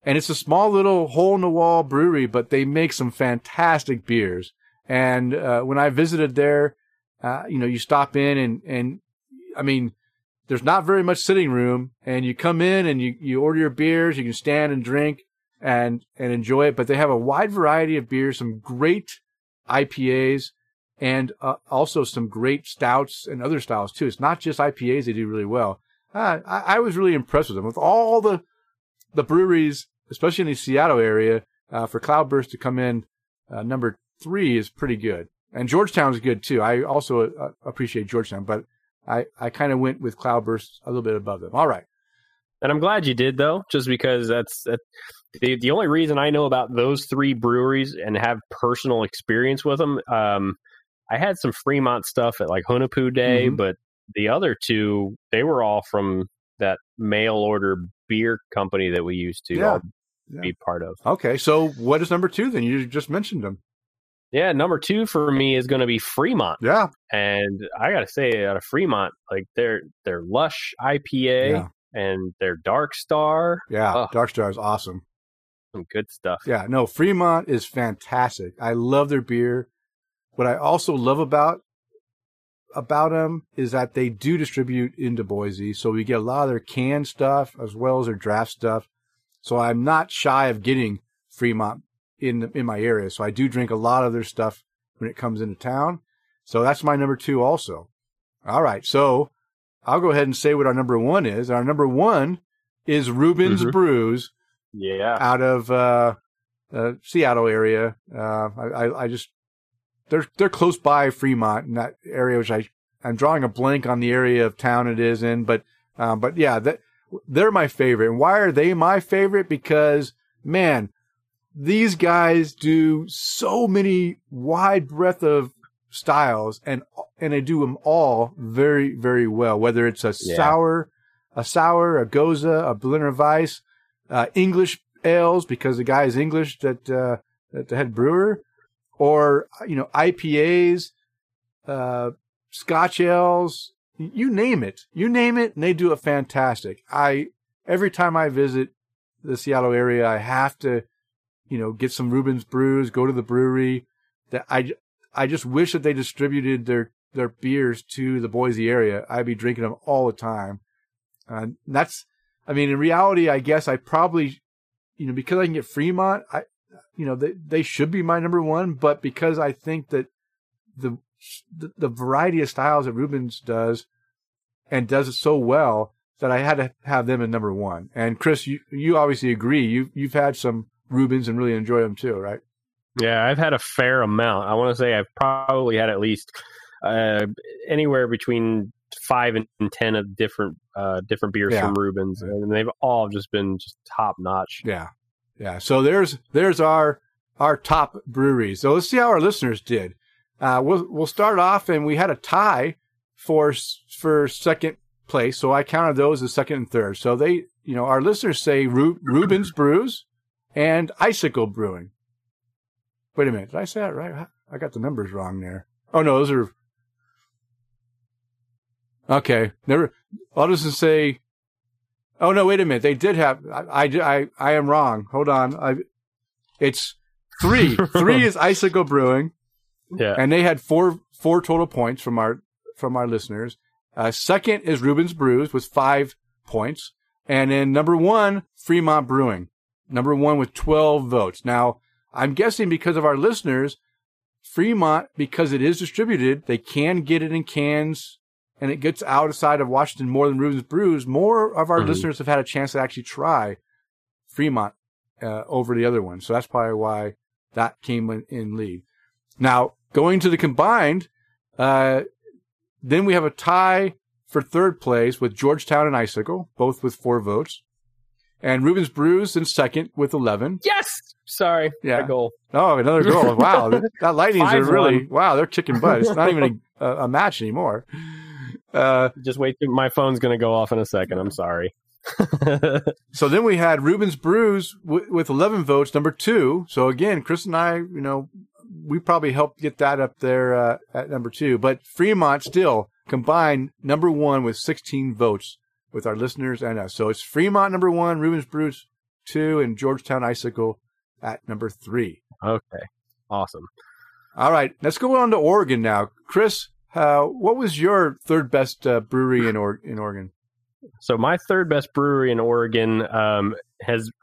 it's a small little hole-in-the-wall brewery, but they make some fantastic beers. And when I visited there, you stop in and there's not very much sitting room, and you come in and you order your beers. You can stand and drink and enjoy it, but they have a wide variety of beers, some great IPAs, and also some great stouts and other styles, too. It's not just IPAs they do really well. I was really impressed with them. With all the breweries, especially in the Seattle area, for Cloudburst to come in number three is pretty good. And Georgetown is good, too. I also appreciate Georgetown, but I kind of went with Cloudburst a little bit above them. All right. And I'm glad you did, though, just because the only reason I know about those three breweries and have personal experience with them. I had some Fremont stuff at like Hunapu Day, mm-hmm. but the other two, they were all from that mail order beer company that we used to be part of. Okay. So what is number two then? You just mentioned them. Yeah. Number two for me is going to be Fremont. Yeah. And I got to say, out of Fremont, like their Lush IPA and their Dark Star. Yeah. Oh, Dark Star is awesome. Some good stuff. Yeah. No, Fremont is fantastic. I love their beer. What I also love about them is that they do distribute into Boise. So we get a lot of their canned stuff as well as their draft stuff. So I'm not shy of getting Fremont in my area. So I do drink a lot of their stuff when it comes into town. So that's my number two also. All right. So I'll go ahead and say what our number one is. Our number one is Reuben's mm-hmm. Brews out of Seattle area. I just... They're close by Fremont in that area, which I'm drawing a blank on the area of town it is in, but yeah, they're my favorite. And why are they my favorite? Because man, these guys do so many wide breadth of styles, and they do them all very, very well. Whether it's a sour, a goza, a blend of ice, English ales because the guy is English that the head brewer. Or, you know, IPAs, Scotch ales, you name it, and they do it fantastic. Every time I visit the Seattle area, I have to, you know, get some Reuben's Brews, go to the brewery. That I just wish that they distributed their beers to the Boise area. I'd be drinking them all the time. And that's, I mean, in reality, I guess I probably, you know, because I can get Fremont, you know, they should be my number one, but because I think that the variety of styles that Reuben's does and does it so well that I had to have them in number one. And Chris, you obviously agree. You've had some Reuben's and really enjoy them too, right? Yeah, I've had a fair amount. I want to say I've probably had at least anywhere between 5 and 10 of different beers from Reuben's, and they've all just been top notch. Yeah. Yeah, so there's our top breweries. So let's see how our listeners did. We'll start off, and we had a tie for second place. So I counted those as second and third. So they, you know, our listeners say Reuben's Brews and Icicle Brewing. Wait a minute, did I say that right? I got the numbers wrong there. Oh no, those are okay. Never. I'll just say. Oh, no, wait a minute. They did have... I am wrong. Hold on. It's three. Three is Icicle Brewing. Yeah. And they had four total points from our listeners. Second is Reuben's Brews with 5 points. And then number one, Fremont Brewing. Number one with 12 votes. Now, I'm guessing because of our listeners, Fremont, because it is distributed, they can get it in cans... and it gets outside of Washington more than Reuben's Brews. More of our listeners have had a chance to actually try Fremont over the other one. So that's probably why that came in lead. Now, going to the combined, then we have a tie for third place with Georgetown and Icicle, both with 4 votes. And Reuben's Brews in second with 11. Yes! Sorry. Yeah. A goal. Oh, another goal. Wow. that Lightnings are really, wow, they're kicking butt. It's not even a match anymore. Just wait. My phone's going to go off in a second. I'm sorry. So then we had Reuben's Brews with 11 votes, number two. So again, Chris and I, you know, we probably helped get that up there at number two. But Fremont still combined number one with 16 votes with our listeners and us. So it's Fremont number one, Reuben's Brews two, and Georgetown Icicle at number three. Okay. Awesome. All right. Let's go on to Oregon now. Chris, what was your third best brewery in Oregon? So my third best brewery in Oregon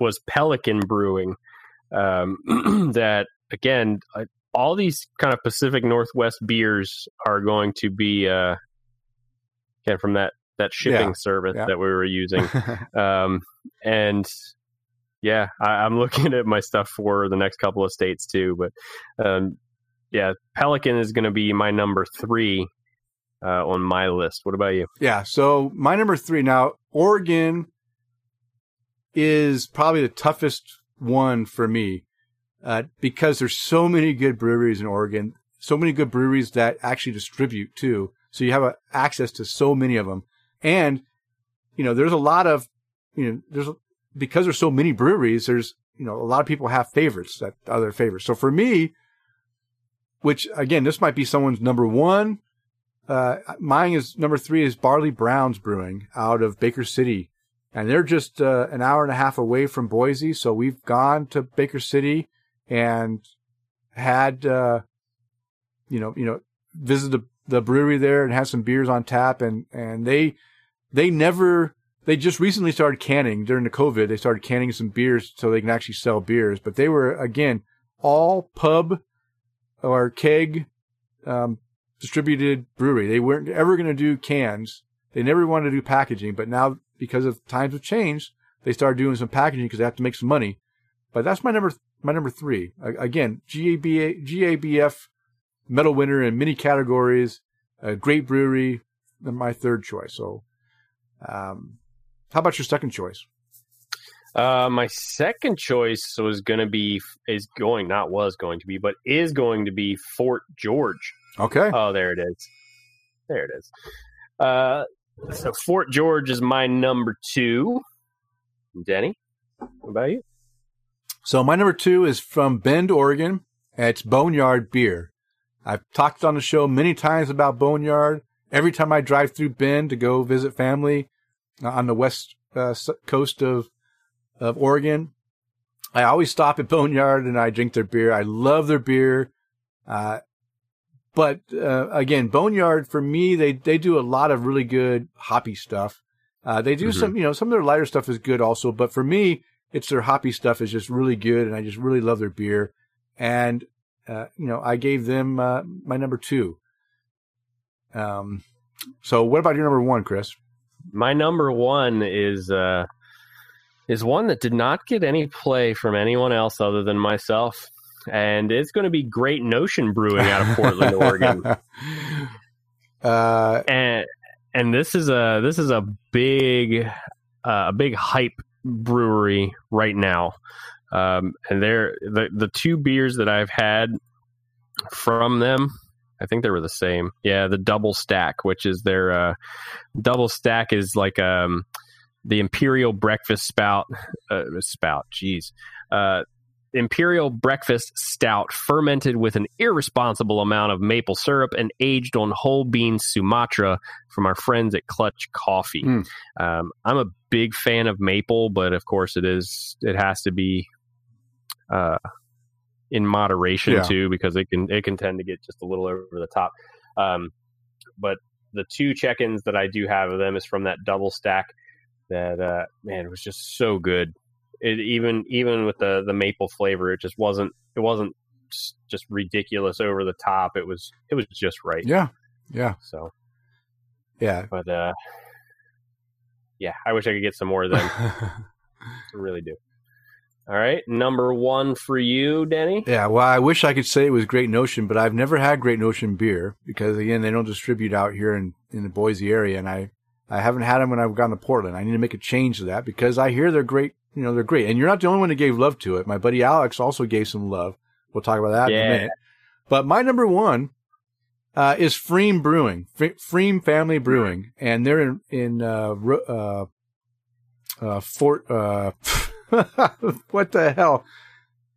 was Pelican Brewing. That again, all these kind of Pacific Northwest beers are going to be kind of from that shipping service that we were using. I'm looking at my stuff for the next couple of states too, but Pelican is going to be my number 3 on my list. What about you? Yeah. So my number 3 now, Oregon is probably the toughest one for me because there's so many good breweries in Oregon, so many good breweries that actually distribute too. So you have access to so many of them. And, there's a lot of, because there's so many breweries, there's, a lot of people have favorites that other favorites. So for me, which again, this might be someone's number 1. Mine is number 3 is Barley Brown's Brewing out of Baker City. And they're just an hour and a half away from Boise. So we've gone to Baker City and had, visited the brewery there and had some beers on tap. And they just recently started canning during the COVID. They started canning some beers so they can actually sell beers. But they were, again, all pub or keg distributed brewery. They weren't ever going to do cans. They never wanted to do packaging, but now because of times have changed, they started doing some packaging because they have to make some money. But that's my number 3. Again, GABF medal winner in many categories, a great brewery, and my 3rd choice. So, how about your 2nd choice? My 2nd choice is going to be Fort George. Okay. Oh, there it is. There it is. So Fort George is my number 2. Denny, what about you? So my number 2 is from Bend, Oregon. It's Boneyard Beer. I've talked on the show many times about Boneyard. Every time I drive through Bend to go visit family on the west coast of Oregon, I always stop at Boneyard and I drink their beer. I love their beer. But again, Boneyard, for me, they do a lot of really good hoppy stuff. They do some, some of their lighter stuff is good also. But for me, it's their hoppy stuff is just really good. And I just really love their beer. And, I gave them my number 2. So what about your number 1, Chris? My number 1 is one that did not get any play from anyone else other than myself. And it's going to be Great Notion Brewing out of Portland, Oregon. And this is a big hype brewery right now. And they're the 2 beers that I've had from them, I think they were the same. Yeah, the double stack, which is their double stack is like the Imperial Breakfast Imperial Breakfast Stout fermented with an irresponsible amount of maple syrup and aged on whole bean Sumatra from our friends at Clutch Coffee. I'm a big fan of maple, but of course it has to be in moderation too, because it can tend to get just a little over the top. But the 2 check-ins that I do have of them is from that double stack that, it was just so good. It, even with the maple flavor, it just wasn't just ridiculous over the top. It was just right. Yeah. So, yeah. But, I wish I could get some more of them. I really do. All right. Number 1 for you, Denny. Yeah. Well, I wish I could say it was Great Notion, but I've never had Great Notion beer because again, they don't distribute out here in the Boise area. And I haven't had them when I've gone to Portland. I need to make a change to that because I hear they're great. They're great. And you're not the only one that gave love to it. My buddy Alex also gave some love. We'll talk about that in a minute. But my number 1 is Freem Brewing, Freem Family Brewing. And they're in Fort, what the hell?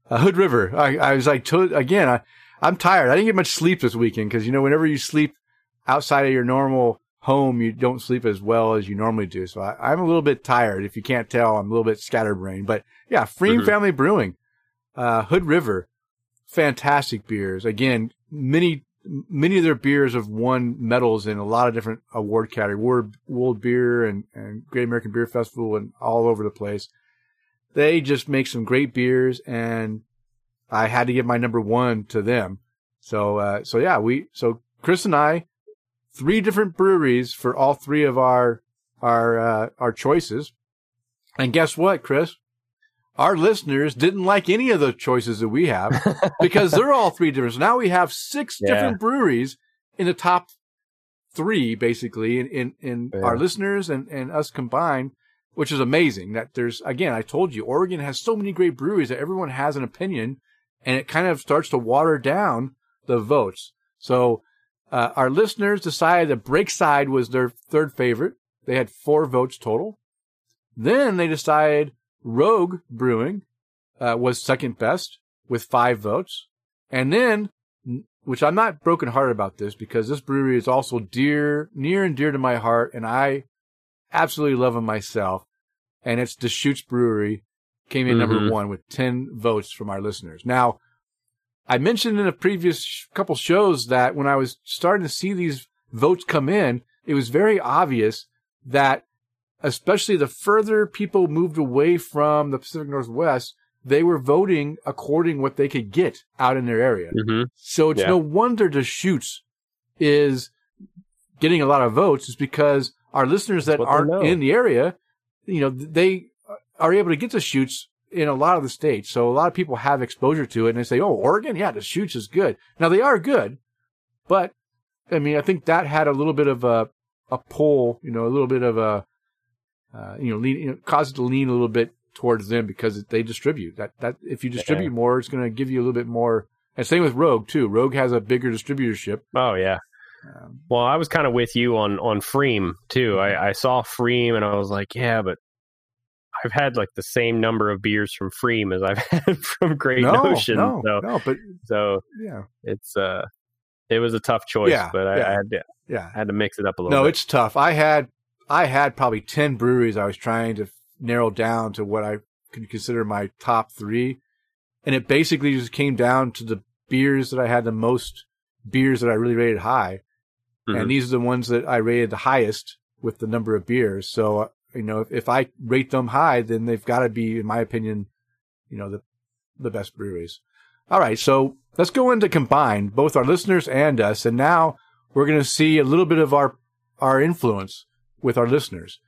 Hood River. I was like, again, I'm tired. I didn't get much sleep this weekend because, whenever you sleep outside of your normal home, you don't sleep as well as you normally do. So I'm a little bit tired. If you can't tell, I'm a little bit scatterbrained. But yeah, Freem Family Brewing, Hood River, fantastic beers. Again, many of their beers have won medals in a lot of different award categories, World Beer and Great American Beer Festival and all over the place. They just make some great beers, and I had to give my number 1 to them. So Chris and I, three different breweries for all three of our choices. And guess what, Chris? Our listeners didn't like any of the choices that we have because they're all three different. So now we have six different breweries in the top three, basically, in our listeners and us combined, which is amazing. That there's, again, I told you, Oregon has so many great breweries that everyone has an opinion, and it kind of starts to water down the votes. So our listeners decided that Breakside was their third favorite. They had 4 votes total. Then they decided Rogue Brewing was second best with 5 votes. And then, which I'm not brokenhearted about this because this brewery is also near and dear to my heart, and I absolutely love them myself. And it's Deschutes Brewery came in number 1 with 10 votes from our listeners. Now, I mentioned in a previous couple shows that when I was starting to see these votes come in, it was very obvious that especially the further people moved away from the Pacific Northwest, they were voting according to what they could get out in their area. Mm-hmm. So it's no wonder Deschutes is getting a lot of votes. It's because our listeners that aren't in the area, they are able to get Deschutes in a lot of the states. So a lot of people have exposure to it, and they say, oh, Oregon? Yeah, Deschutes is good. Now, they are good, but, I think that had a little bit of a pull, a little bit of a, caused it to lean a little bit towards them because they distribute. That if you distribute more, it's going to give you a little bit more. And same with Rogue too. Rogue has a bigger distributorship. Oh yeah. Well, I was kind of with you on Freem too. I saw Freem and I was like, yeah, but I've had like the same number of beers from Freem as I've had from Great Notion. It's it was a tough choice, but I had to mix it up a little. No, it's tough. I had probably 10 breweries I was trying to narrow down to what I could consider my top 3. And it basically just came down to the beers that I had the most beers that I really rated high. Mm-hmm. And these are the ones that I rated the highest with the number of beers. So, if I rate them high, then they've got to be, in my opinion, the best breweries. All right. So let's go into combine both our listeners and us. And now we're going to see a little bit of our influence with our listeners.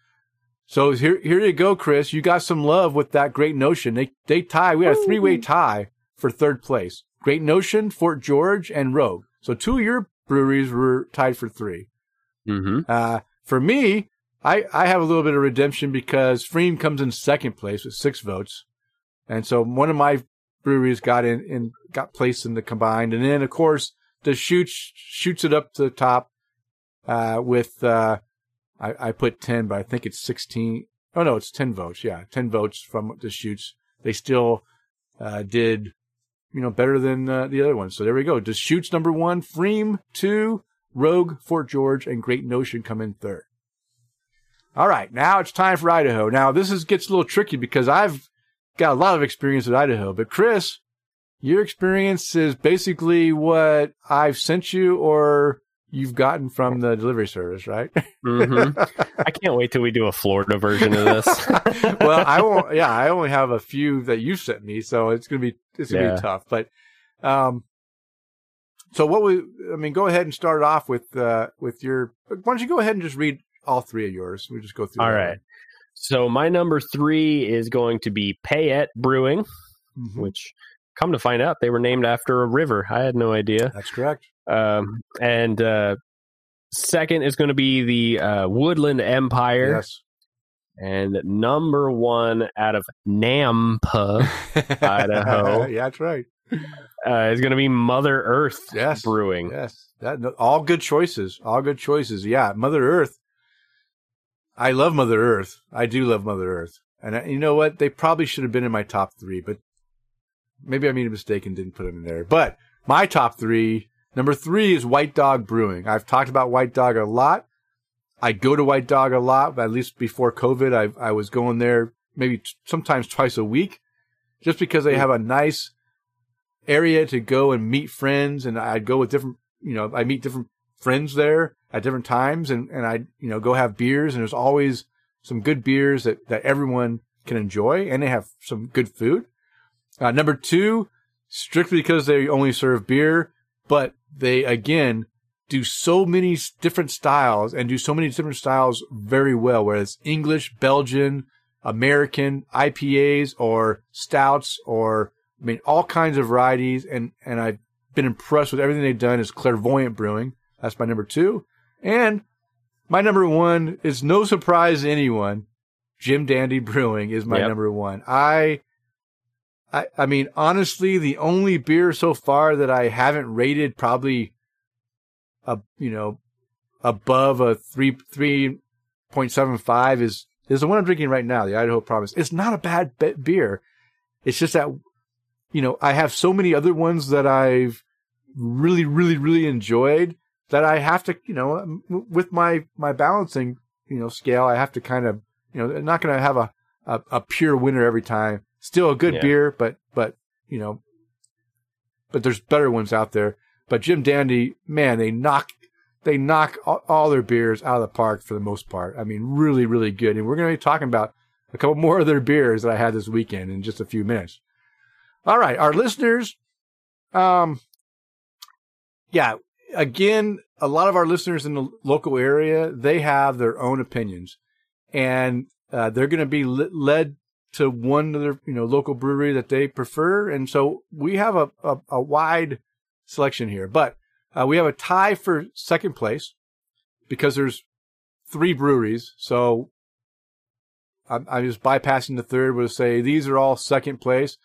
So here you go, Chris. You got some love with that Great Notion. They tie. We had a 3-way tie for third place. Great Notion, Fort George, and Rogue. So 2 of your breweries were tied for 3. Mm-hmm. For me, I have a little bit of redemption because Freem comes in second place with 6 votes. And so one of my breweries got in and got placed in the combined. And then, of course, Deschutes shoots it up to the top with... I put 10, but I think it's 16. Oh, no, it's 10 votes. Yeah, 10 votes from Deschutes. They still did, better than the other ones. So there we go. Deschutes, number 1. Freem, 2. Rogue, Fort George, and Great Notion come in 3rd. All right, now it's time for Idaho. Now, this gets a little tricky because I've got a lot of experience with Idaho. But, Chris, your experience is basically what I've sent you or... you've gotten from the delivery service, right? Mm-hmm. I can't wait till we do a Florida version of this. Well, I won't. Yeah, I only have a few that you sent me, so it's gonna be tough. But so what we? I mean, go ahead and start off with your. Why don't you go ahead and just read all 3 of yours? We just go through. All right. One. So my number 3 is going to be Payette Brewing, mm-hmm. which, come to find out, they were named after a river. I had no idea. That's correct. And second is going to be the Woodland Empire. Yes. And number 1 out of Nampa, Idaho. Yeah, that's right. Is going to be Mother Earth Brewing. Yes. All good choices. All good choices. Yeah, Mother Earth. I love Mother Earth. I do love Mother Earth. And you know what? They probably should have been in my top 3, but maybe I made a mistake and didn't put them in there. But my top 3... Number 3 is White Dog Brewing. I've talked about White Dog a lot. I go to White Dog a lot, at least before COVID. I was going there maybe sometimes twice a week just because they have a nice area to go and meet friends. And I'd go with different, I meet different friends there at different times and I, go have beers. And there's always some good beers that everyone can enjoy, and they have some good food. Number 2, strictly because they only serve beer, but they, again, do so many different styles and do so many different styles very well, whether it's English, Belgian, American, IPAs or stouts or, I mean, all kinds of varieties. And I've been impressed with everything they've done is Clairvoyant Brewing. That's my number two. And my number one is no surprise to anyone. Jim Dandy Brewing is my number one. I mean, honestly, the only beer so far that I haven't rated probably above a 3.75 is the one I'm drinking right now, the Idaho Promise. It's not a bad beer. It's just that, you know, I have so many other ones that I've really, really, really enjoyed that I have to, you know, with my balancing, you know, scale, I have to kind of, you know, I'm not going to have a pure winner every time. Still a good beer, but, you know, but there's better ones out there. But Jim Dandy, man, they knock all their beers out of the park for the most part. I mean, really, really good. And we're going to be talking about a couple more of their beers that I had this weekend in just a few minutes. All right, our listeners, again, a lot of our listeners in the local area, they have their own opinions, and they're going to be led to one of their, you know, local brewery that they prefer. And so we have a wide selection here, but we have a tie for second place because there's three breweries. So I'm just bypassing the third. We'll say these are all second place.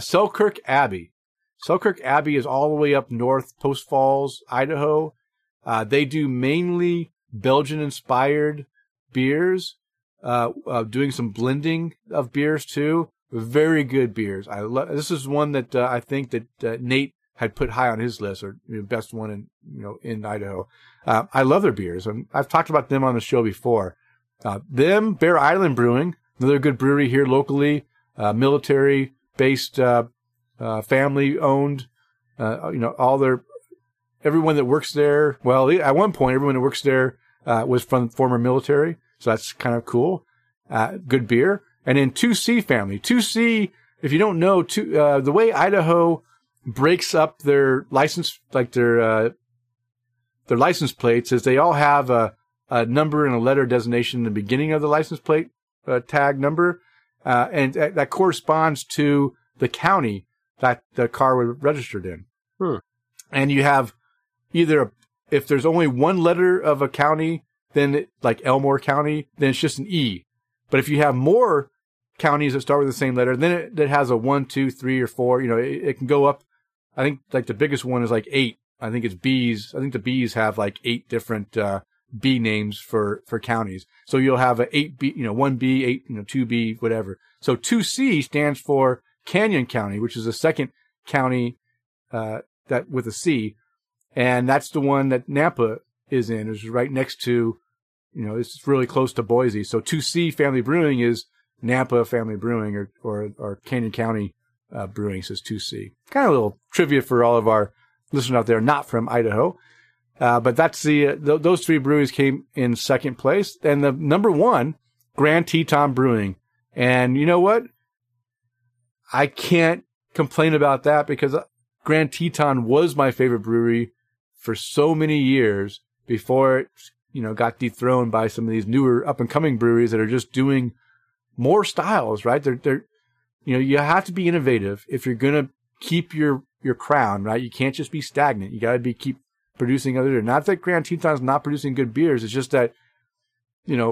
Selkirk Abbey. Selkirk Abbey is all the way up north, Post Falls, Idaho. They do mainly Belgian-inspired beers, doing some blending of beers too. Very good beers. This is one that I think that Nate had put high on his list, or the best one in Idaho. I love their beers, and I've talked about them on the show before. Bear Island Brewing, another good brewery here locally, military-based, family-owned. Everyone that works there. Well, at one point, everyone that works there was from former military, so that's kind of cool. Good beer, and then 2C Family. 2C, if you don't know, the way Idaho breaks up their license, like their license plates, is they all have a number and a letter designation in the beginning of the license plate tag number, and that corresponds to the county that the car was registered in. And you have if there's only one letter of a county, then like Elmore County, then it's just an E. But if you have more counties that start with the same letter, then it has a 1, 2, 3, or 4. You know, it can go up. I think like the biggest one is like 8. I think it's B's. I think the B's have like 8 different B names for counties. So you'll have a 8B, 1B, 8, 2B, whatever. So 2C stands for Canyon County, which is the second county that with a C, and that's the one that Nampa is in. It's right next to, it's really close to Boise. So 2C Family Brewing is Nampa Family Brewing or Canyon County. Brewing says 2C. Kind of a little trivia for all of our listeners out there, not from Idaho. But that's those three breweries came in second place. And the number one, Grand Teton Brewing. And you know what? I can't complain about that because Grand Teton was my favorite brewery for so many years before it, got dethroned by some of these newer up and coming breweries that are just doing more styles, right? They're you have to be innovative if you're going to keep your crown, right? You can't just be stagnant. You got to keep producing other beer. Not that Grand Teton's not producing good beers. It's just that,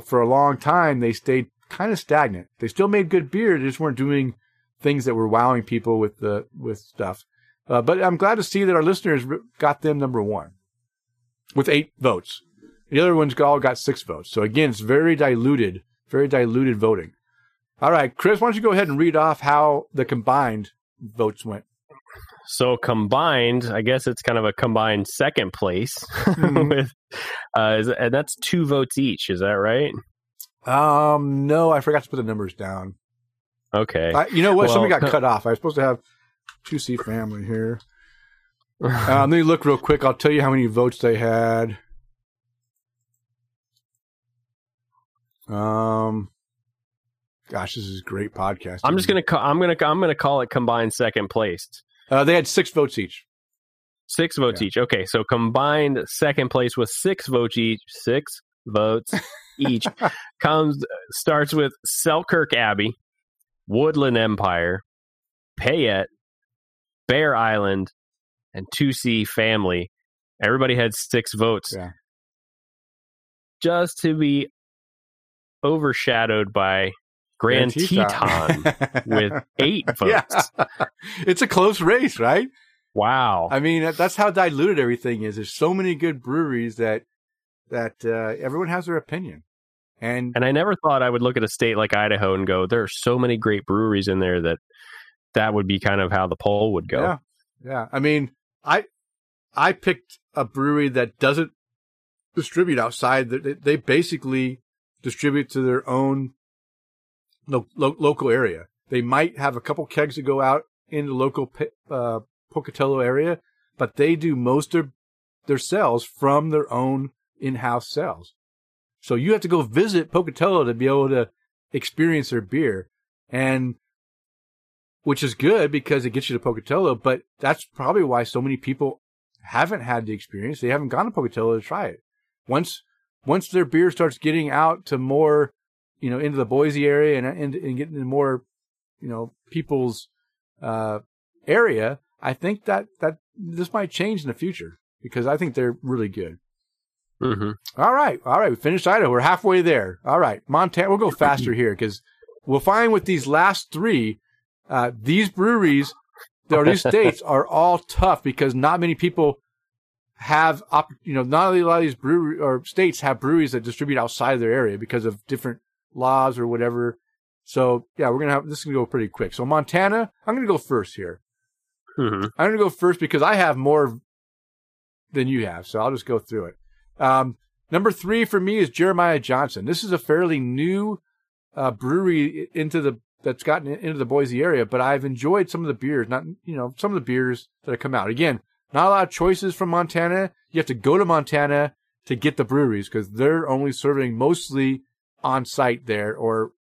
for a long time, they stayed kind of stagnant. They still made good beer. They just weren't doing things that were wowing people with stuff. But I'm glad to see that our listeners got them number one with 8 votes. The other ones all got 6 votes. So, again, it's very diluted voting. All right, Chris, why don't you go ahead and read off how the combined votes went? So combined, I guess it's kind of a combined second place. With, and that's 2 votes each. Is that right? No, I forgot to put the numbers down. Okay. Somebody got cut off. I was supposed to have 2C Family here. Let me look real quick. I'll tell you how many votes they had. Gosh, this is great podcasting. I'm just gonna call it combined second place. They had 6 votes each. 6 votes each. Okay, so combined second place with 6 votes each. 6 votes each starts with Selkirk Abbey, Woodland Empire, Payette, Bear Island, and 2C Family. Everybody had 6 votes. Yeah. Just to be overshadowed by Grand Teton with 8 votes. Yeah. It's a close race, right? Wow. I mean, that's how diluted everything is. There's so many good breweries that everyone has their opinion. And I never thought I would look at a state like Idaho and go, there are so many great breweries in there that would be kind of how the poll would go. Yeah. Yeah. I mean, I picked a brewery that doesn't distribute outside. They basically distribute to their own local area. They might have a couple kegs that go out in the local Pocatello area, but they do most of their sales from their own in-house sales. So you have to go visit Pocatello to be able to experience their beer, and which is good because it gets you to Pocatello, but that's probably why so many people haven't had the experience. They haven't gone to Pocatello to try it. Once their beer starts getting out to more, into the Boise area and getting into more, people's area, I think that this might change in the future because I think they're really good. Mm-hmm. All right. We finished Idaho. We're halfway there. All right. Montana. We'll go faster here because we'll find with these last three, these breweries or these states are all tough because not many people have, not a lot of these brewery or states have breweries that distribute outside of their area because of different laws or whatever. So yeah, this is going to go pretty quick. So Montana, I'm going to go first here. Mm-hmm. I'm going to go first because I have more than you have. So I'll just go through it. Number 3 for me is Jeremiah Johnson. This is a fairly new brewery that's gotten into the Boise area, but I've enjoyed some of the beers, some of the beers that have come out. Again, not a lot of choices from Montana. You have to go to Montana to get the breweries because they're only serving mostly on site there, or,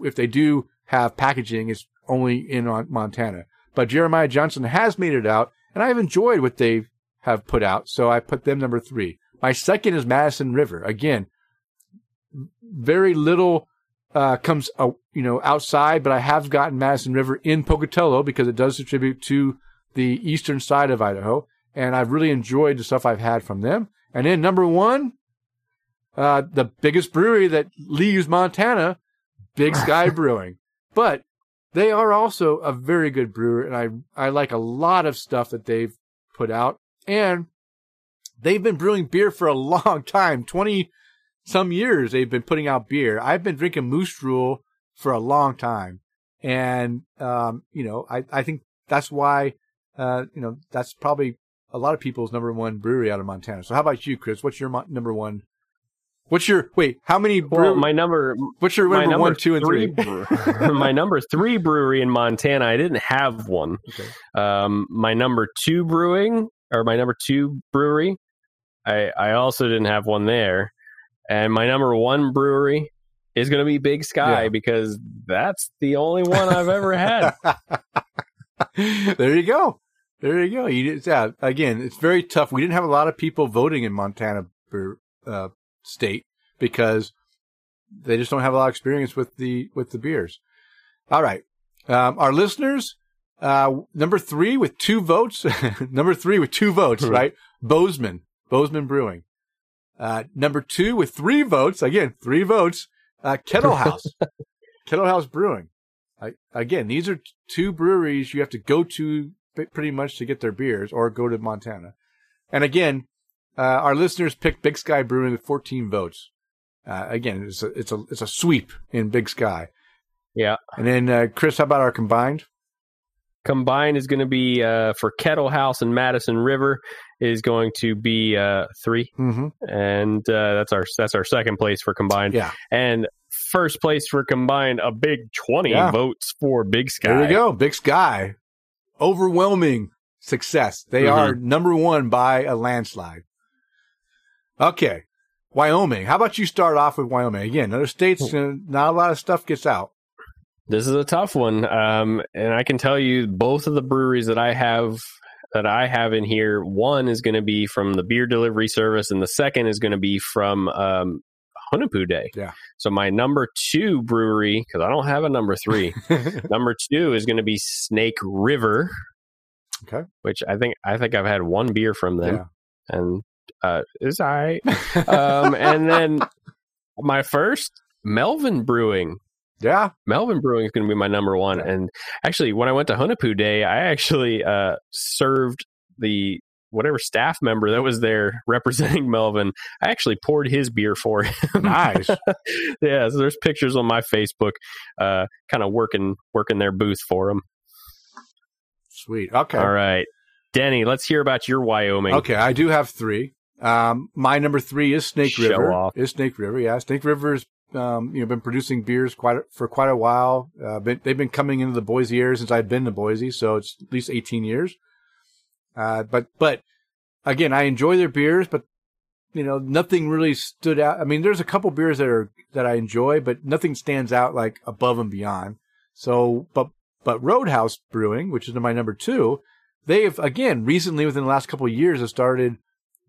if they do have packaging, it's only in Montana. But Jeremiah Johnson has made it out, and I've enjoyed what they have put out, so I put them number 3. My second is Madison River. Again, very little comes outside, but I have gotten Madison River in Pocatello because it does distribute to the eastern side of Idaho, and I've really enjoyed the stuff I've had from them. And then number 1, the biggest brewery that leaves Montana, Big Sky Brewing. But they are also a very good brewer, and I like a lot of stuff that they've put out. And they've been brewing beer for a long time, 20-some years they've been putting out beer. I've been drinking Moose Rule for a long time. And, I think that's why, that's probably a lot of people's number 1 brewery out of Montana. So how about you, Chris? What's your number 1? What's your number 1, 2, and 3? My number 3 brewery in Montana, I didn't have one. Okay. My number 2 brewery, I also didn't have one there. And my number 1 brewery is going to be Big Sky because that's the only one I've ever had. There you go. Again, it's very tough. We didn't have a lot of people voting in Montana state because they just don't have a lot of experience with the beers. All right. Our listeners, number 3 with 2 votes, right? Bozeman Brewing. Number 2 with 3 votes, again, 3 votes, Kettle House Brewing. Again, these are 2 breweries you have to go to pretty much to get their beers or go to Montana. And again, our listeners picked Big Sky Brewing with 14 votes. Again, it's a sweep in Big Sky. Yeah. And then, Chris, how about our combined? Combined is going to be for Kettle House and Madison River is going to be 3, mm-hmm. and that's our second place for combined. Yeah. And first place for combined, a big 20 votes for Big Sky. There you go, Big Sky, overwhelming success. They are number 1 by a landslide. Okay, Wyoming. How about you start off with Wyoming again? Other states, not a lot of stuff gets out. This is a tough one, and I can tell you both of the breweries that I have that I have in here, one is going to be from the beer delivery service, and the second is going to be from Honopu Day. Yeah. So my number two brewery, because I don't have a number three, number two is going to be Snake River. Okay. Which I think I've had one beer from them, yeah, and it's all right. And then my first, Melvin Brewing. Yeah. Melvin Brewing is going to be my number one. Yeah. And actually, when I went to Honopu Day, I actually served the whatever staff member that was there representing Melvin. I actually poured his beer for him. Nice. Yeah. So there's pictures on my Facebook kind of working their booth for him. Sweet. Okay. All right. Denny, let's hear about your Wyoming. Okay. I do have three. My number three is Snake River. Show off. Is Snake River. Yeah. Snake River's been producing beers for quite a while. They've been coming into the Boise area since I've been to Boise, so it's at least 18 years. But again, I enjoy their beers, but nothing really stood out. I mean, there's a couple beers that I enjoy, but nothing stands out like above and beyond. So, but Roadhouse Brewing, which is my number two, they've again recently within the last couple of years have started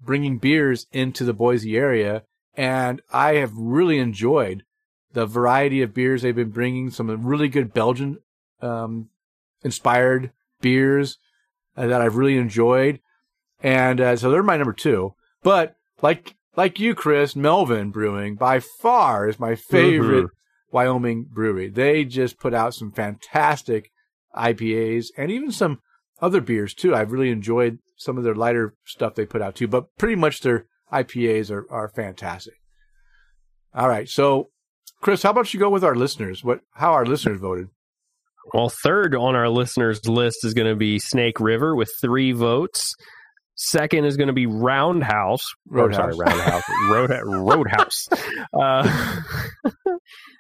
bringing beers into the Boise area. And I have really enjoyed the variety of beers they've been bringing, some really good Belgian inspired beers that I've really enjoyed. And so they're my number two. But like you, Chris, Melvin Brewing by far is my favorite Wyoming brewery. They just put out some fantastic IPAs and even some other beers, too. I've really enjoyed some of their lighter stuff they put out, too. But pretty much their IPAs are fantastic. All right. So, Chris, how about you go with our listeners? How our listeners voted? Well, third on our listeners' list is going to be Snake River with 3 votes. Second is going to be Roadhouse.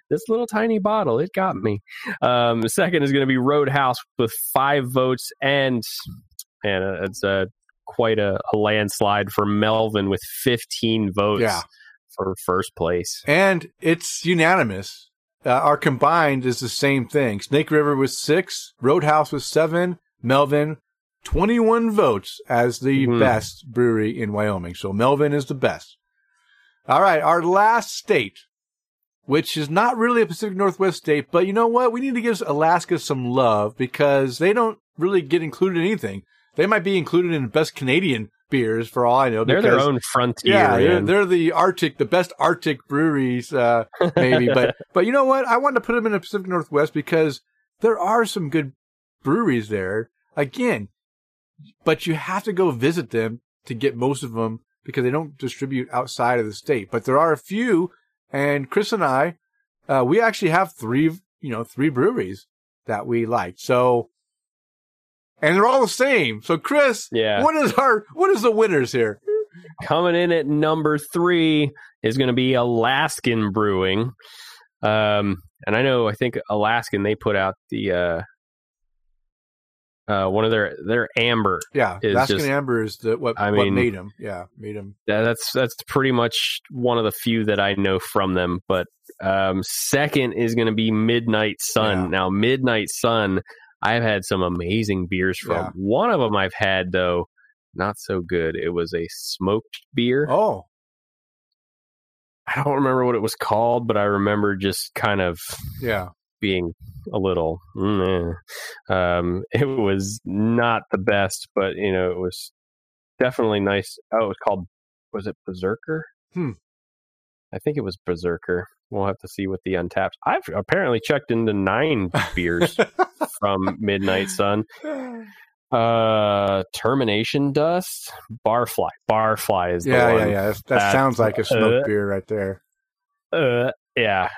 This little tiny bottle, it got me. Second is going to be Roadhouse with 5 votes, and it's a quite a landslide for Melvin with 15 votes for first place. And it's unanimous. Our combined is the same thing. Snake River with 6, Roadhouse with 7, Melvin 21 votes as the best brewery in Wyoming. So Melvin is the best. All right, our last state, which is not really a Pacific Northwest state, but you know what? We need to give Alaska some love because they don't really get included in anything. They might be included in the best Canadian beers, for all I know. They're their own frontier. Yeah, they're the best Arctic breweries, maybe. But you know what? I wanted to put them in the Pacific Northwest because there are some good breweries there, again. But you have to go visit them to get most of them because they don't distribute outside of the state. But there are a few, and Chris and I, we actually have three breweries that we like. So. And they're all the same. So, Chris, what is the winners here? Coming in at number 3 is going to be Alaskan Brewing. And I think Alaskan, they put out the one of their amber. Yeah, Alaskan amber is what made them. Yeah, made them. That's pretty much one of the few that I know from them. But second is going to be Midnight Sun. Yeah. Now, Midnight Sun, I've had some amazing beers from. Yeah. One of them I've had, though, not so good. It was a smoked beer. Oh. I don't remember what it was called, but I remember just kind of being a little... it was not the best, but, it was definitely nice. Oh, it was called... Was it Berserker? I think it was Berserker. We'll have to see what the Untappd. I've apparently checked into 9 beers from Midnight Sun. Termination Dust, Barfly. Barfly is the one. Yeah. That sounds like a smoked beer right there.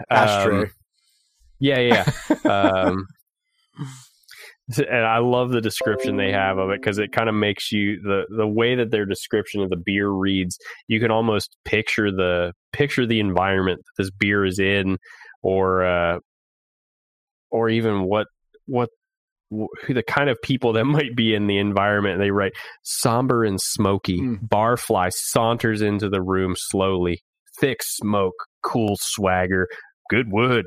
Ashtray. Yeah. And I love the description they have of it because it kind of makes you the way that their description of the beer reads. You can almost picture the environment that this beer is in, or even what who the kind of people that might be in the environment. And they write somber and smoky. Barfly saunters into the room slowly, thick smoke, cool swagger. good wood,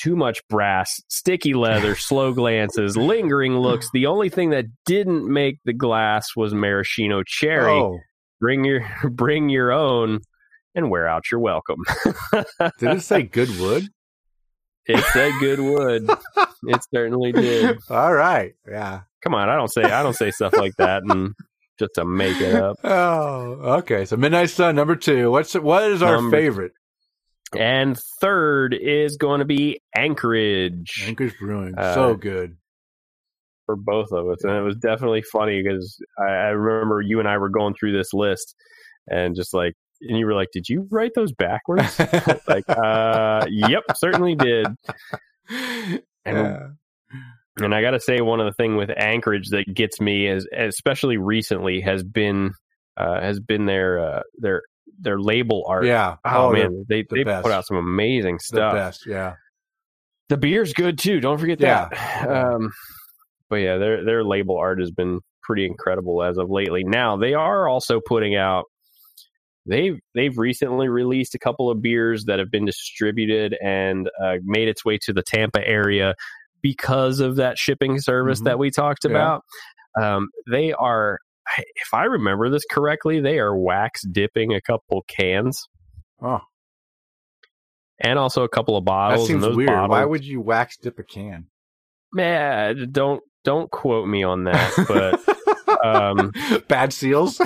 too much brass, sticky leather, slow glances, lingering looks. The only thing that didn't make the glass was maraschino cherry. Oh. Bring your own and wear out your welcome. Did it say good wood? It said good wood. It certainly did. All right. Yeah. Come on, I don't say stuff like that and just to make it up. Oh, okay. So Midnight Sun number 2. What is our favorite? And third is going to be Anchorage. Anchorage Brewing, so good for both of us, and it was definitely funny because I remember you and I were going through this list, and just like, and you were like, "Did you write those backwards?" Like, "Yep, certainly did." And I got to say, one of the things with Anchorage that gets me is, especially recently, has been their label art. Yeah. Oh man, they put out some amazing stuff. The best, yeah. The beer's good too. Don't forget that. Yeah. But yeah, their label art has been pretty incredible as of lately. Now they are also putting out. They've recently released a couple of beers that have been distributed and made its way to the Tampa area because of that shipping service that we talked about. They are. If I remember this correctly, they are wax dipping a couple cans. Oh. And also a couple of bottles. That seems weird. Bottles, why would you wax dip a can? Man, don't quote me on that, but bad seals.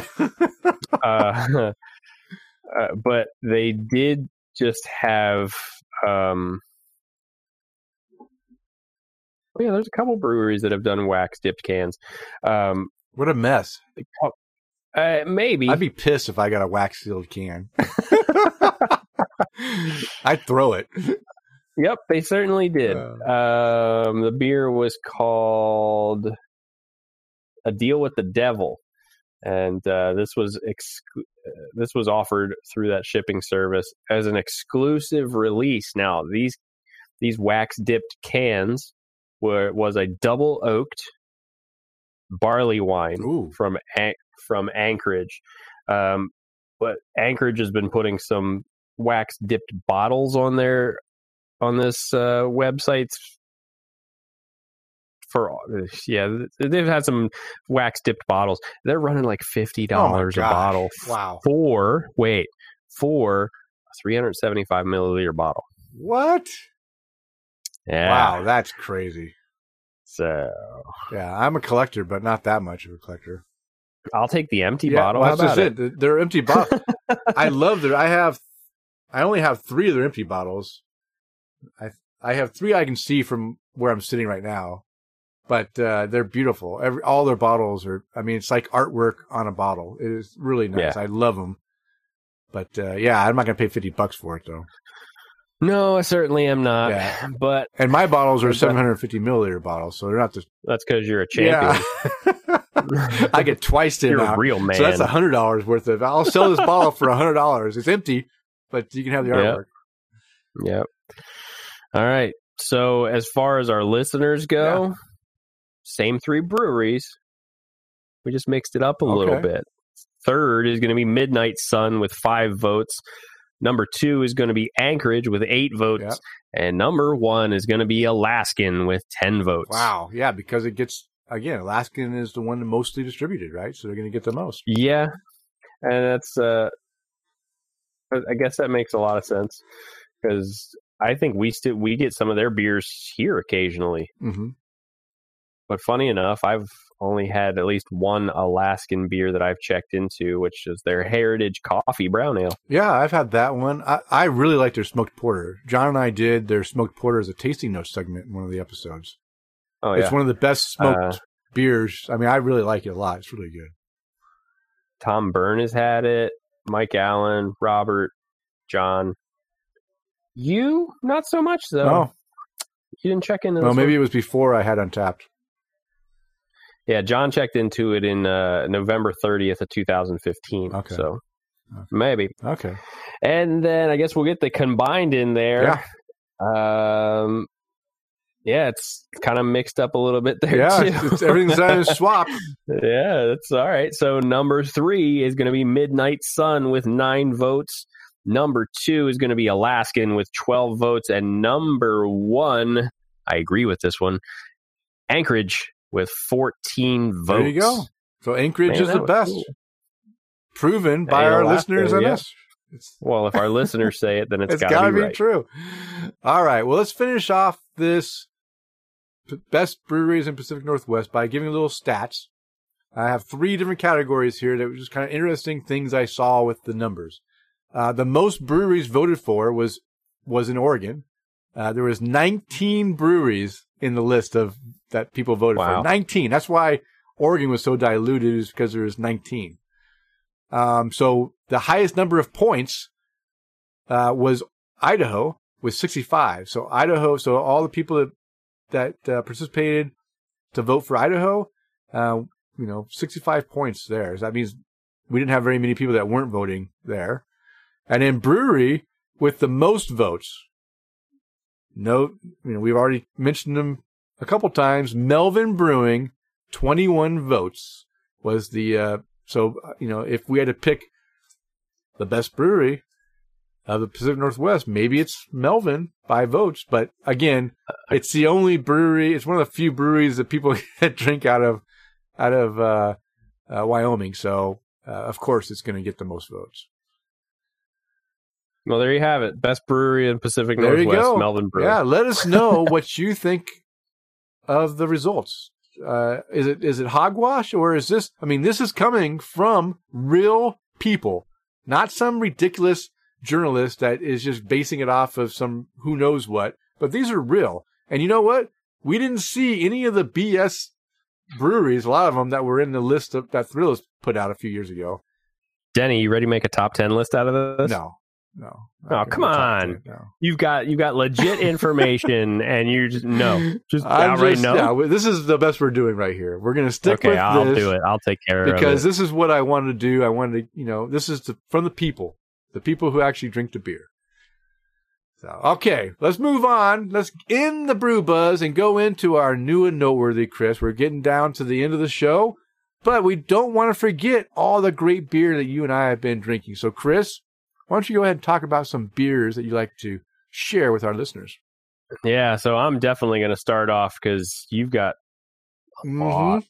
But they did just have yeah, there's a couple breweries that have done wax dipped cans. What a mess. Maybe. I'd be pissed if I got a wax sealed can. I'd throw it. Yep, they certainly did. The beer was called A Deal with the Devil. And this was offered through that shipping service as an exclusive release. Now, these wax dipped cans was a double oaked barley wine. Ooh. from Anchorage, but Anchorage has been putting some wax dipped bottles on this website they've had some wax dipped bottles. They're running like $50 a bottle. Wow. For a 375 milliliter bottle. What? Yeah. Wow, that's crazy. So yeah, I'm a collector, but not that much of a collector. I'll take the empty bottle. Well, that's just it. They're empty bottles. I love their. I only have 3 of their empty bottles. I have 3 I can see from where I'm sitting right now, but they're beautiful. All their bottles are. I mean, it's like artwork on a bottle. It is really nice. Yeah. I love them. But I'm not gonna pay $50 for it though. No, I certainly am not. Yeah. But my bottles are 750 milliliter bottles, so they're not just. That's because you're a champion. Yeah. I get twice the amount. You're a real man. So that's $100 worth of. I'll sell this bottle for $100. It's empty, but you can have the artwork. Yep. All right. So as far as our listeners go, same 3 breweries. We just mixed it up a little bit. Third is going to be Midnight Sun with 5 votes. Number 2 is going to be Anchorage with 8 votes. Yep. And number 1 is going to be Alaskan with 10 votes. Wow. Yeah, because it gets, again, Alaskan is the one mostly distributed, right? So they're going to get the most. Yeah. And that's, I guess that makes a lot of sense because I think we get some of their beers here occasionally. Mm-hmm. But funny enough, I've only had at least one Alaskan beer that I've checked into, which is their Heritage Coffee Brown Ale. Yeah, I've had that one. I really like their smoked porter. John and I did their smoked porter as a tasting notes segment in one of the episodes. Oh, yeah. It's one of the best smoked beers. I mean, I really like it a lot. It's really good. Tom Byrne has had it. Mike Allen, Robert, John. You? Not so much, though. No. You didn't check into this. Well, maybe it was before I had Untapped. Yeah, John checked into it in November 30th of 2015. Okay. So maybe. Okay. And then I guess we'll get the combined in there. Yeah. It's kind of mixed up a little bit there, too. Yeah, it's everything's on a swap. Yeah, that's all right. So number 3 is going to be Midnight Sun with 9 votes. Number two is going to be Alaskan with 12 votes. And number one, I agree with this one, Anchorage with 14 votes. There you go. So Anchorage is the best. Cool. Proven by our listeners and us. Well, if our listeners say it, then it's got to be right. True. All right. Well, let's finish off this best breweries in Pacific Northwest by giving a little stats. I have three different categories here that were just kind of interesting things I saw with the numbers. The most breweries voted for was in Oregon. There was 19 breweries in the list of that people voted for. 19. That's why Oregon was so diluted, is because there was 19. So the highest number of points was Idaho with 65. So Idaho. So all the people that participated to vote for Idaho, 65 points there. So that means we didn't have very many people that weren't voting there. And then brewery with the most votes. No, we've already mentioned them a couple times. Melvin Brewing, 21 votes was the. So if we had to pick the best brewery of the Pacific Northwest, maybe it's Melvin by votes. But again, it's the only brewery. It's one of the few breweries that people drink out of Wyoming. So of course, it's going to get the most votes. Well, there you have it. Best brewery in Pacific Northwest, Melvin Brewing. Yeah, let us know what you think of the results. Is it hogwash, or is this? I mean, this is coming from real people, not some ridiculous journalist that is just basing it off of some who knows what. But these are real, and you know what? We didn't see any of the BS breweries. A lot of them that were in the list that Thrillist put out a few years ago. Denny, you ready to make a top 10 list out of this? No. Oh, come on. You've got legit information and you're just no. Yeah, this is the best we're doing right here. We're going to stick with this. Okay, I'll do it. I'll take care of it. Because this is what I wanted to do. I wanted to, this is from the people who actually drink the beer. So, okay, let's move on. Let's end the brew buzz and go into our new and noteworthy, Chris. We're getting down to the end of the show, but we don't want to forget all the great beer that you and I have been drinking. So, Chris, why don't you go ahead and talk about some beers that you like to share with our listeners? Yeah, so I'm definitely going to start off because you've got a lot.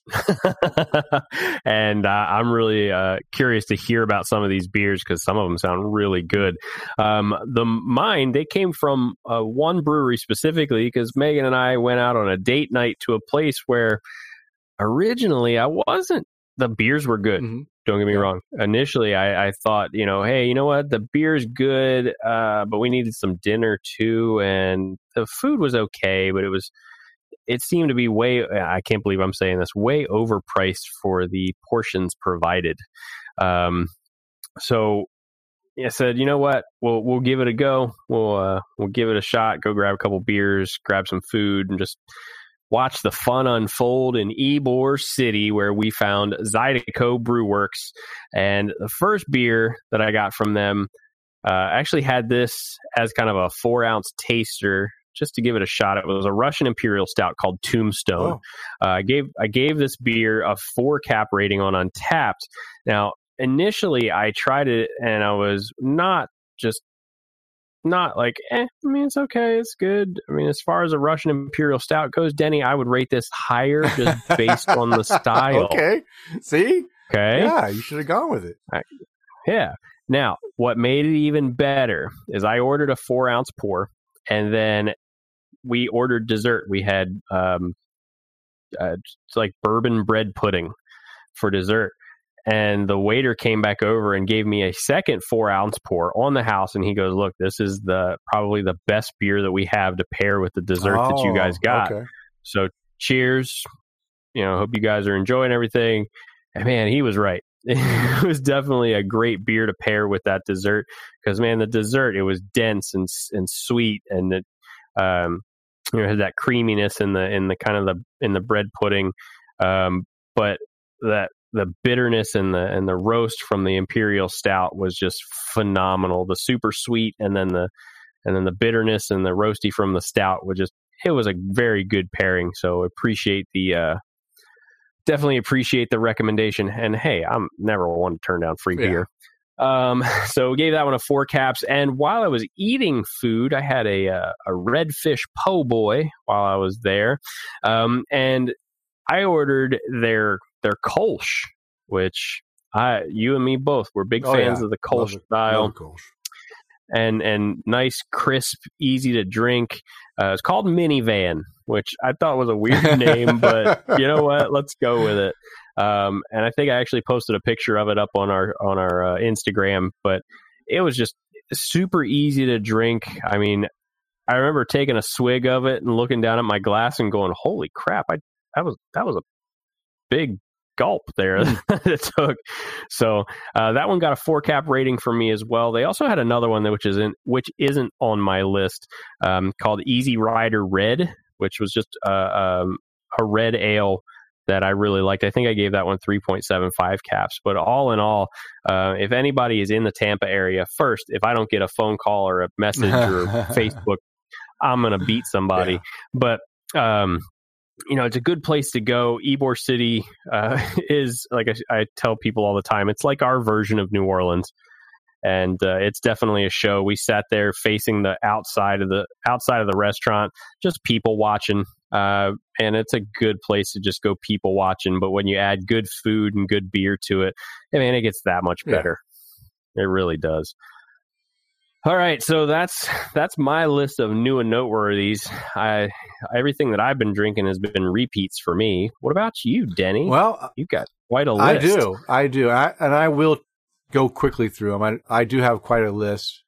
And I'm really curious to hear about some of these beers because some of them sound really good. Mine, they came from one brewery specifically because Megan and I went out on a date night to a place where originally the beers were good. Mm-hmm. Don't get me wrong. Initially, I thought, hey, you know what? The beer's good, but we needed some dinner too. And the food was okay, but it seemed to be I can't believe I'm saying this, way overpriced for the portions provided. So I said, you know what? We'll give it a go. We'll give it a shot. Go grab a couple beers, grab some food, and just watch the fun unfold in Ybor City, where we found Zydeco Brewworks. And the first beer that I got from them actually had this as kind of a 4-ounce taster just to give it a shot. It was a Russian Imperial Stout called Tombstone. Oh. I gave this beer a 4-cap rating on Untapped. Now, initially, I tried it, and I was it's okay, it's good. I mean, as far as a Russian Imperial Stout goes, Denny, I would rate this higher just based on the style. Okay. See? Okay. Yeah, you should have gone with it. Yeah. Now, what made it even better is I ordered a 4-ounce pour, and then we ordered dessert. We had bourbon bread pudding for dessert. And the waiter came back over and gave me a second 4-ounce pour on the house. And he goes, look, this is probably the best beer that we have to pair with the dessert that you guys got. Okay. So cheers. Hope you guys are enjoying everything. And man, he was right. It was definitely a great beer to pair with that dessert. Because, man, the dessert, it was dense and sweet. And it had that creaminess in the bread pudding. But that the bitterness and the roast from the Imperial Stout was just phenomenal. The super sweet and then the bitterness and the roasty from the stout was a very good pairing. So definitely appreciate the recommendation. And hey, I'm never one to turn down free beer. So gave that one a 4 caps. And while I was eating food, I had a redfish po' boy while I was there. And I ordered their Kolsch, which you and me both were big fans of the Kolsch style. Kolsch. And nice, crisp, easy to drink. It's called Minivan, which I thought was a weird name, but you know what? Let's go with it. And I think I actually posted a picture of it up on our Instagram, but it was just super easy to drink. I mean, I remember taking a swig of it and looking down at my glass and going, "Holy crap! That was a big gulp there that it took." So that one got a 4 cap rating for me as well. They also had another one which isn't on my list, called Easy Rider Red, which was just a red ale that I really liked. I think I gave that one 3.75 caps. But all in all, if anybody is in the Tampa area, first, if I don't get a phone call or a message or Facebook, I'm going to beat somebody. Yeah. But, you know, it's a good place to go. Ybor City is, like I tell people all the time, it's like our version of New Orleans. And it's definitely a show. We sat there facing the outside of the restaurant, just people watching. And it's a good place to just go people watching. But when you add good food and good beer to it, I mean, it gets that much better. Yeah. It really does. All right. So that's my list of new and noteworthies. Everything that I've been drinking has been repeats for me. What about you, Denny? Well, you've got quite a list. I do. I will go quickly through them. I do have quite a list.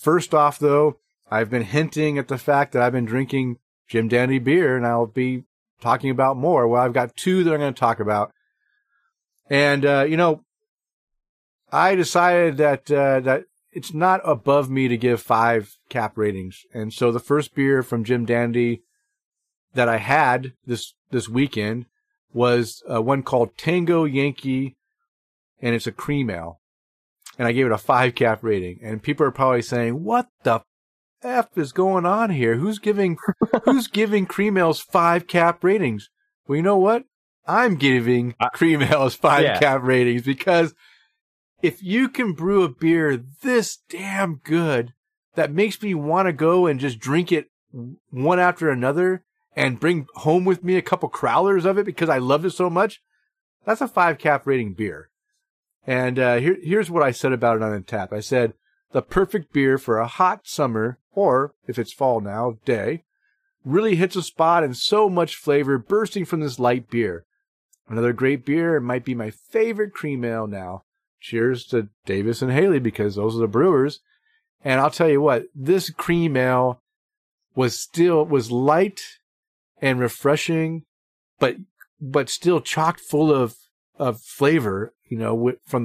First off, though, I've been hinting at the fact that I've been drinking Jim Dandy beer, and I'll be talking about more. Well, I've got two that I'm going to talk about. And, you know, I decided that it's not above me to give 5 cap ratings. And so the first beer from Jim Dandy that I had this weekend was one called Tango Yankee, and it's a cream ale. And I gave it a 5 cap rating. And people are probably saying, what the F is going on here? Who's giving cream ales 5 cap ratings? Well, you know what? I'm giving cream ales 5 cap ratings, because if you can brew a beer this damn good that makes me want to go and just drink it one after another and bring home with me a couple crowlers of it because I loved it so much, that's a 5 cap rating beer. And here's what I said about it on Untappd. I said, the perfect beer for a hot summer, or, if it's fall now, day, really hits a spot, and so much flavor bursting from this light beer. Another great beer, it might be my favorite cream ale now. Cheers to Davis and Haley, because those are the brewers. And I'll tell you what, this cream ale was light and refreshing, but still chock full of flavor, you know, from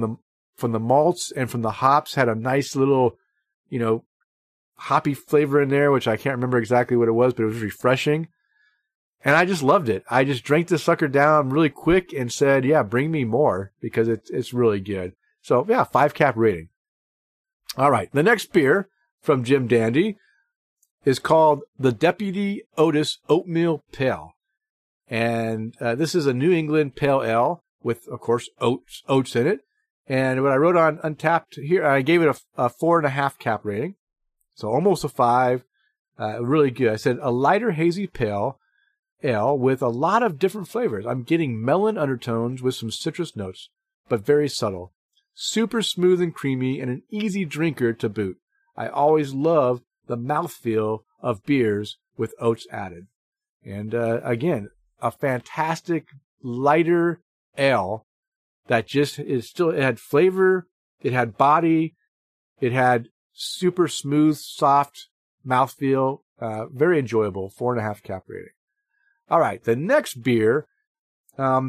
the malts and from the hops. Had a nice little, you know, hoppy flavor in there, which I can't remember exactly what it was, but it was refreshing. And I just loved it. I just drank this sucker down really quick and said, yeah, bring me more, because it's really good. So yeah, 5 cap rating. All right. The next beer from Jim Dandy is called the Deputy Otis Oatmeal Pale. And this is a New England pale ale with, of course, oats in it. And what I wrote on Untappd here, I gave it a 4.5 cap rating. So almost a 5. Really good. I said a lighter hazy pale ale with a lot of different flavors. I'm getting melon undertones with some citrus notes, but very subtle. Super smooth and creamy, and an easy drinker to boot. I always love the mouthfeel of beers with oats added. And again, a fantastic lighter ale that just is still, it had flavor, it had body, it had super smooth, soft mouthfeel, very enjoyable, 4.5 cap rating. All right, the next beer, you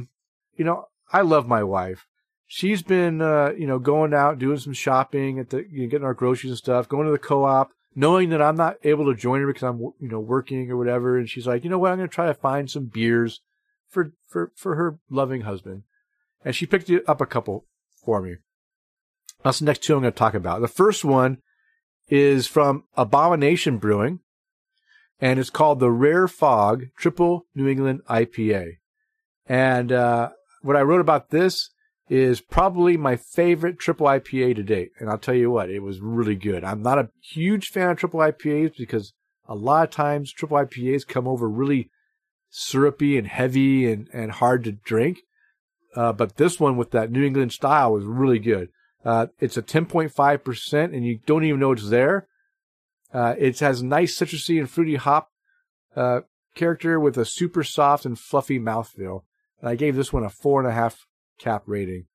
know, I love my wife. She's been, you know, going out, doing some shopping, getting our groceries and stuff, going to the co-op, knowing that I'm not able to join her because I'm, you know, working or whatever. And she's like, you know what, I'm going to try to find some beers for her loving husband. And she picked up a couple for me. That's the next two I'm going to talk about. The first one is from Abomination Brewing, and it's called the Rare Fog Triple New England IPA. And what I wrote about this is probably my favorite triple IPA to date. And I'll tell you what, it was really good. I'm not a huge fan of triple IPAs because a lot of times triple IPAs come over really syrupy and heavy and hard to drink. But this one with that New England style was really good. It's a 10.5% and you don't even know it's there. It has nice citrusy and fruity hop character with a super soft and fluffy mouthfeel. And I gave this one a 4.5 cap rating.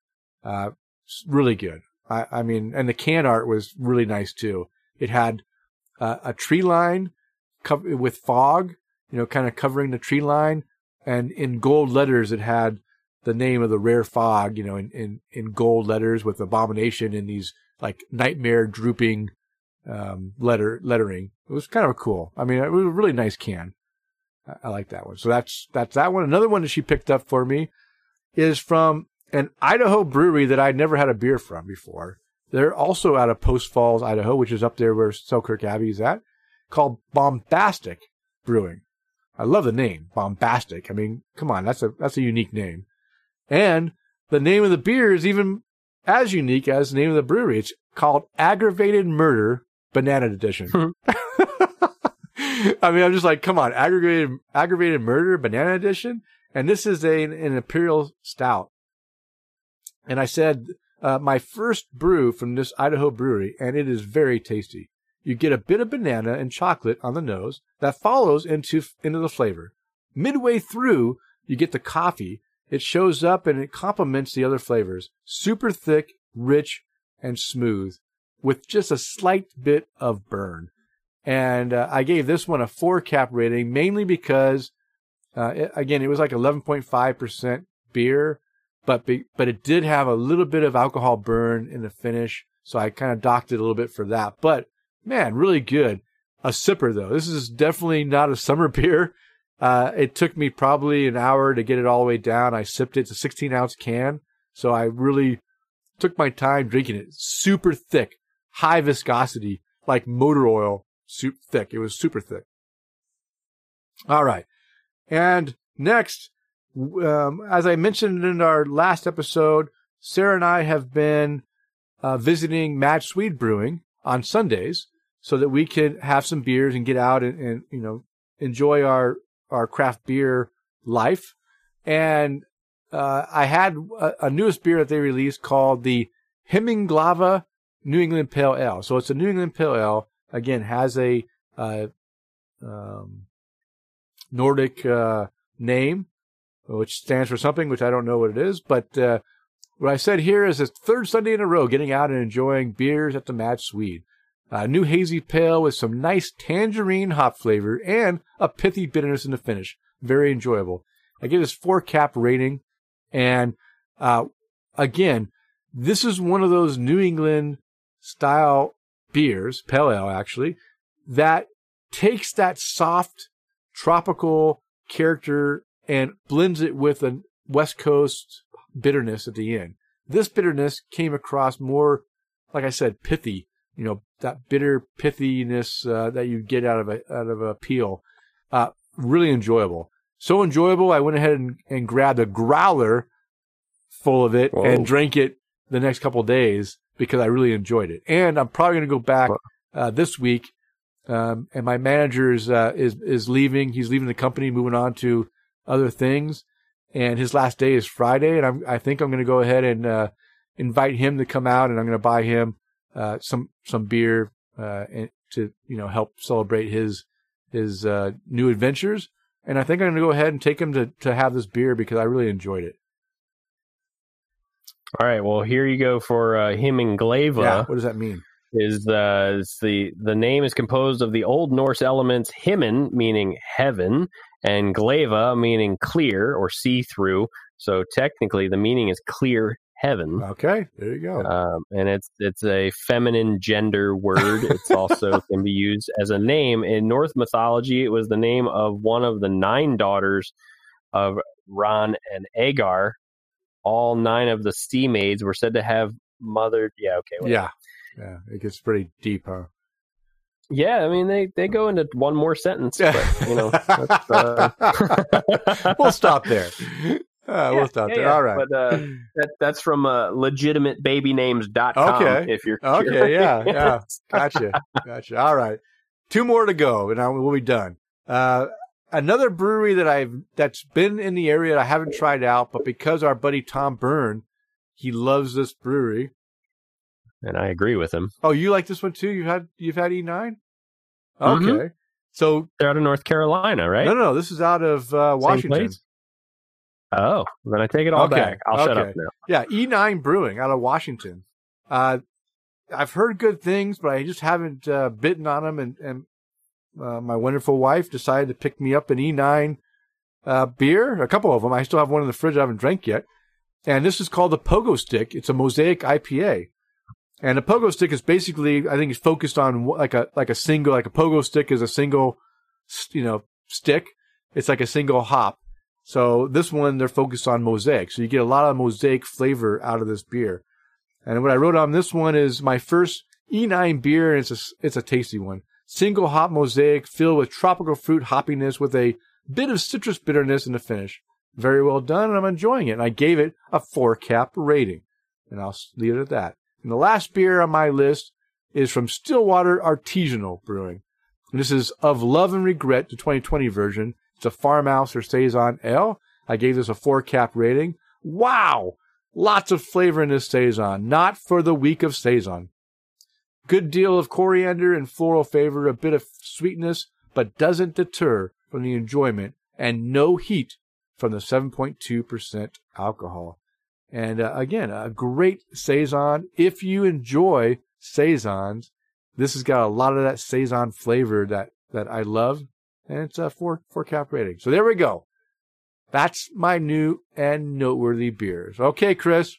Really good. I mean, and the can art was really nice too. It had a tree line with fog, you know, kind of covering the tree line. And in gold letters, it had the name of the rare fog, you know, in gold letters with abomination in these like nightmare drooping lettering. It was kind of cool. I mean, it was a really nice can. I like that one. So that's that one. Another one that she picked up for me is from an Idaho brewery that I'd never had a beer from before. They're also out of Post Falls, Idaho, which is up there where Selkirk Abbey is at, called Bombastic Brewing. I love the name, Bombastic. I mean, come on, that's a unique name. And the name of the beer is even as unique as the name of the brewery. It's called Aggravated Murder Banana Edition. I mean, I'm just like, come on, aggravated murder, banana edition. And this is an imperial stout. And I said, my first brew from this Idaho brewery, and it is very tasty. You get a bit of banana and chocolate on the nose that follows into the flavor. Midway through, you get the coffee. It shows up and it complements the other flavors. Super thick, rich, and smooth with just a slight bit of burn. And I gave this one a 4 cap rating, mainly because, it was like 11.5% beer, but it did have a little bit of alcohol burn in the finish, so I kind of docked it a little bit for that. But, man, really good. A sipper, though. This is definitely not a summer beer. It took me probably an hour to get it all the way down. I sipped it. It's a 16-ounce can, so I really took my time drinking it. Super thick, high viscosity, like motor oil. Super thick. It was super thick. All right. And next, as I mentioned in our last episode, Sarah and I have been visiting Mad Swede Brewing on Sundays so that we can have some beers and get out and you know, enjoy our craft beer life. And I had a newest beer that they released called the Hemingglava New England Pale Ale. So it's a New England Pale Ale. Again, has a Nordic name, which stands for something, which I don't know what it is. But what I said here is the third Sunday in a row, getting out and enjoying beers at the Mad Swede. A new hazy pale with some nice tangerine hop flavor and a pithy bitterness in the finish. Very enjoyable. I give this 4 cap rating. And again, this is one of those New England style beers, pale ale actually, that takes that soft tropical character and blends it with a West Coast bitterness at the end. This bitterness came across more, like I said, pithy, you know, that bitter pithiness that you get out of a peel. Really enjoyable. So enjoyable, I went ahead and grabbed a growler full of it. Whoa. And drank it the next couple of days, because I really enjoyed it. And I'm probably going to go back this week. And my manager is leaving. He's leaving the company, moving on to other things. And his last day is Friday. And I think I'm going to go ahead and invite him to come out. And I'm going to buy him some beer and to, you know, help celebrate his new adventures. And I think I'm going to go ahead and take him to have this beer because I really enjoyed it. All right, well, here you go for Hemingglava. Yeah, what does that mean? Is the name is composed of the Old Norse elements Hemin, meaning heaven, and glava, meaning clear or see-through. So technically, the meaning is clear heaven. Okay, there you go. And it's a feminine gender word. It's also can be used as a name. In Norse mythology, it was the name of one of the 9 daughters of Ran and Agar. All 9 of the sea maids were said to have mothered. Yeah. Okay. Whatever. Yeah. It gets pretty deep, huh? Yeah. I mean, they go into one more sentence, but, you know, that's, we'll stop there. I was out there. All right. But that's from legitimatebabynames.com. Okay. If you're curious. Okay. Yeah. Yeah. Gotcha. All right. Two more to go, and we'll be done. Another brewery that's been in the area that I haven't tried out, but because our buddy Tom Byrne, he loves this brewery, and I agree with him. Oh, you like this one too? You've had E9? Okay, mm-hmm. So they're out of North Carolina, right? No. This is out of Washington. Oh, then I take it all back. I'll shut up now. Yeah, E9 Brewing out of Washington. I've heard good things, but I just haven't bitten on them. And my wonderful wife decided to pick me up an E9 beer, a couple of them. I still have one in the fridge I haven't drank yet. And this is called the Pogo Stick. It's a Mosaic IPA. And a Pogo Stick is basically, I think, it's focused on like a Pogo Stick is a single, stick. It's like a single hop. So this one, they're focused on Mosaic. So you get a lot of Mosaic flavor out of this beer. And what I wrote on this one is my first E9 beer, and it's a tasty one. Single hop Mosaic filled with tropical fruit hoppiness with a bit of citrus bitterness in the finish. Very well done, and I'm enjoying it. And I gave it a 4-cap rating. And I'll leave it at that. And the last beer on my list is from Stillwater Artisanal Brewing. And this is Of Love and Regret, the 2020 version. It's a farmhouse or saison ale. I gave this a 4-cap rating. Wow! Lots of flavor in this saison. Not for the weak of saison. Good deal of coriander and floral flavor, a bit of sweetness, but doesn't deter from the enjoyment, and no heat from the 7.2% alcohol. And again, a great saison. If you enjoy saisons, this has got a lot of that saison flavor that I love, and it's a 4-cap rating. So there we go. That's my new and noteworthy beers. Okay, Chris,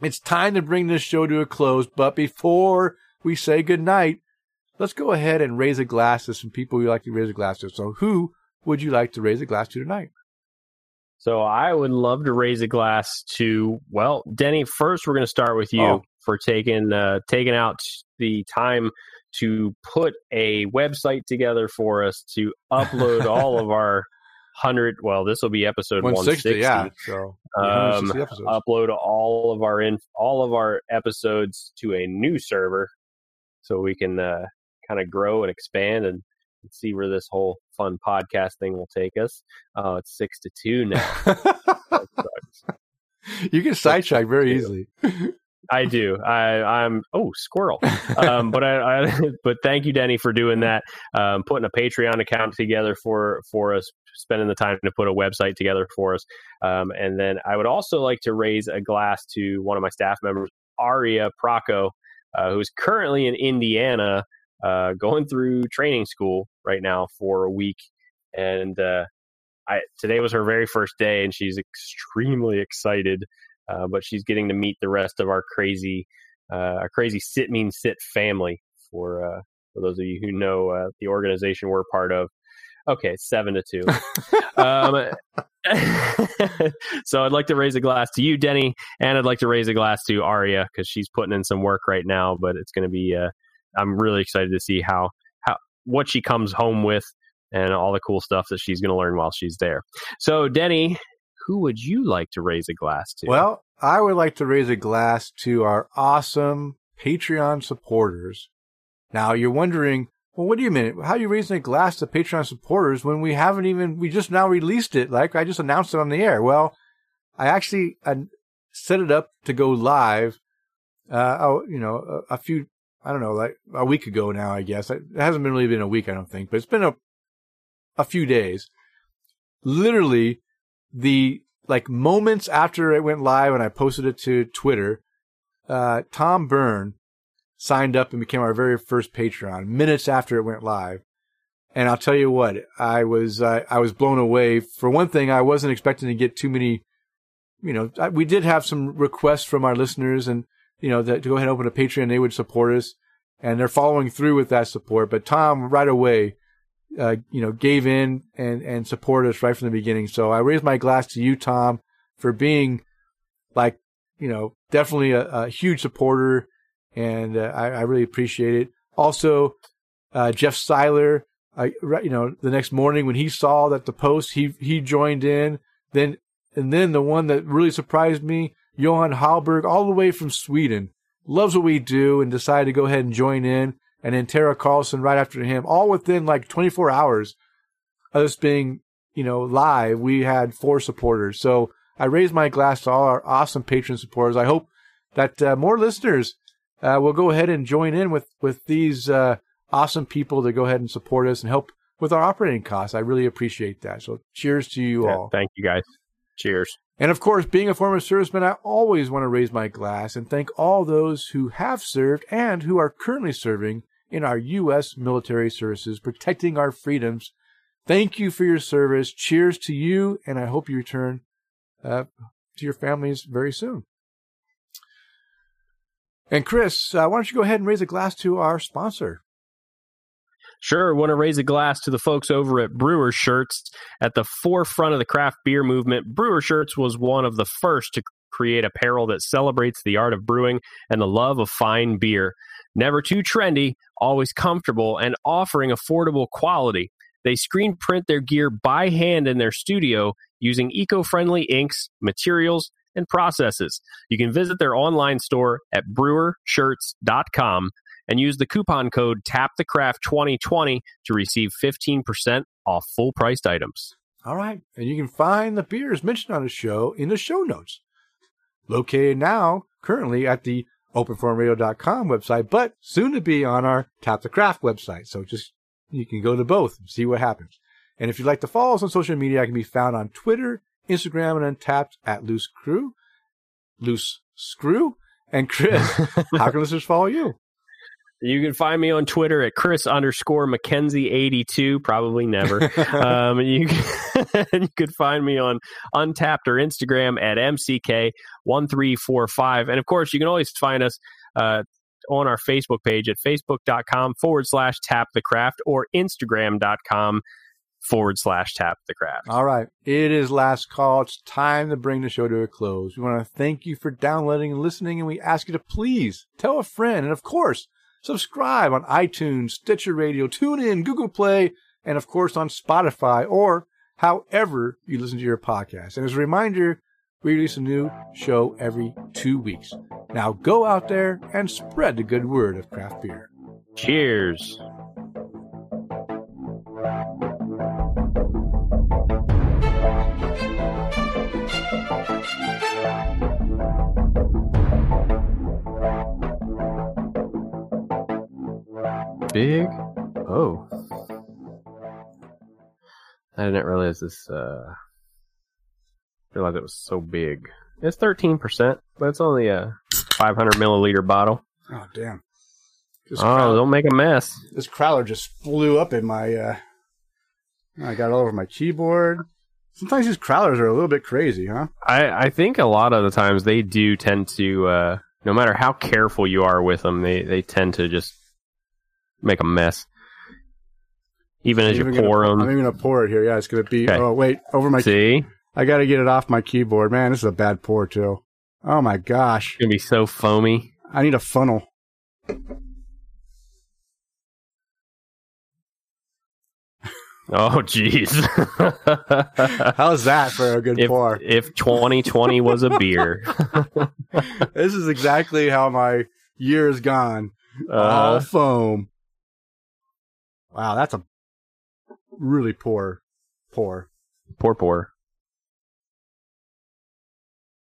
it's time to bring this show to a close. But before we say goodnight, let's go ahead and raise a glass to some people we like to raise a glass to. So who would you like to raise a glass to tonight? So I would love to raise a glass to, well, Denny, first we're going to start with you for taking out the time to put a website together for us to upload all of our 100. Well, this will be episode 160. Yeah. So 160 episodes. Upload all of our episodes to a new server so we can kind of grow and expand and see where this whole fun podcast thing will take us. It's 6-2 now. You get sidetracked very easily. I do. I'm squirrel. But thank you, Denny, for doing that. Putting a Patreon account together for us, spending the time to put a website together for us. And then I would also like to raise a glass to one of my staff members, Aria Pracco, who's currently in Indiana, going through training school right now for a week, and today was her very first day, and she's extremely excited. But she's getting to meet the rest of our crazy Sit Mean Sit family. For those of you who know the organization we're part of. Okay, 7-2. So I'd like to raise a glass to you, Denny, and I'd like to raise a glass to Aria because she's putting in some work right now. But it's going to be. I'm really excited to see what she comes home with and all the cool stuff that she's going to learn while she's there. So, Denny, who would you like to raise a glass to? Well, I would like to raise a glass to our awesome Patreon supporters. Now, you're wondering, well, what do you mean? How are you raising a glass to Patreon supporters when we haven't even, we just now released it? Like, I just announced it on the air. Well, I actually set it up to go live, a week ago now, I guess. It hasn't really been a week, I don't think, but it's been a few days. Literally, moments after it went live and I posted it to Twitter, Tom Byrne signed up and became our very first Patreon, minutes after it went live. And I'll tell you what, I was blown away. For one thing, I wasn't expecting to get too many, we did have some requests from our listeners and to go ahead and open a Patreon, they would support us, and they're following through with that support. But Tom, right away, gave in and supported us right from the beginning. So I raise my glass to you, Tom, for being, definitely a huge supporter, and I really appreciate it. Also, Jeff Seiler, the next morning when he saw that the post, he joined in. Then And then the one that really surprised me, Johan Hallberg, all the way from Sweden. Loves what we do and decided to go ahead and join in. And then Tara Carlson right after him, all within like 24 hours of us being, you know, live, we had 4 supporters. So I raised my glass to all our awesome patron supporters. I hope that more listeners will go ahead and join in with these awesome people to go ahead and support us and help with our operating costs. I really appreciate that. So cheers to you all. Thank you, guys. Cheers. And, of course, being a former serviceman, I always want to raise my glass and thank all those who have served and who are currently serving in our U.S. military services, protecting our freedoms. Thank you for your service. Cheers to you, and I hope you return to your families very soon. And, Chris, why don't you go ahead and raise a glass to our sponsor? Sure, want to raise a glass to the folks over at Brewer Shirts. At the forefront of the craft beer movement, Brewer Shirts was one of the first to create apparel that celebrates the art of brewing and the love of fine beer. Never too trendy, always comfortable, and offering affordable quality. They screen print their gear by hand in their studio using eco-friendly inks, materials, and processes. You can visit their online store at brewershirts.com. and use the coupon code TAPTHECRAFT2020 to receive 15% off full-priced items. All right. And you can find the beers mentioned on the show in the show notes. Located now, currently, at the openforumradio.com website, but soon to be on our Tap the Craft website. So just, you can go to both and see what happens. And if you'd like to follow us on social media, I can be found on Twitter, Instagram, and Untapped at Loose Crew. Loose Screw. And Chris, how can listeners follow you? You can find me on Twitter at Chris_McKenzie82. Probably never. You could find me on Untapped or Instagram at MCK1345. And, of course, you can always find us on our Facebook page at facebook.com/tapthecraft or instagram.com/tapthecraft. All right. It is last call. It's time to bring the show to a close. We want to thank you for downloading and listening, and we ask you to please tell a friend. And, of course, subscribe on iTunes, Stitcher Radio, TuneIn, Google Play, and, of course, on Spotify or however you listen to your podcast. And as a reminder, we release a new show every 2 weeks. Now go out there and spread the good word of craft beer. Cheers. Big O. I didn't realize this, realize it was so big. It's 13%, but it's only a 500 milliliter bottle. Oh, damn. Don't make a mess. This crowler just flew up in my, I got it all over my keyboard. Sometimes these crowlers are a little bit crazy, huh? I think a lot of the times they do tend to, no matter how careful you are with them, they tend to just make a mess. Even as you pour them. I'm even going to pour it here. Yeah, it's going to be... Okay. Oh, wait. Over my... See? I got to get it off my keyboard. Man, this is a bad pour, too. Oh, my gosh. It's going to be so foamy. I need a funnel. Oh, jeez. How's that for a good pour? If 2020 was a beer. This is exactly how my year is gone. All foam. Wow, that's a really poor.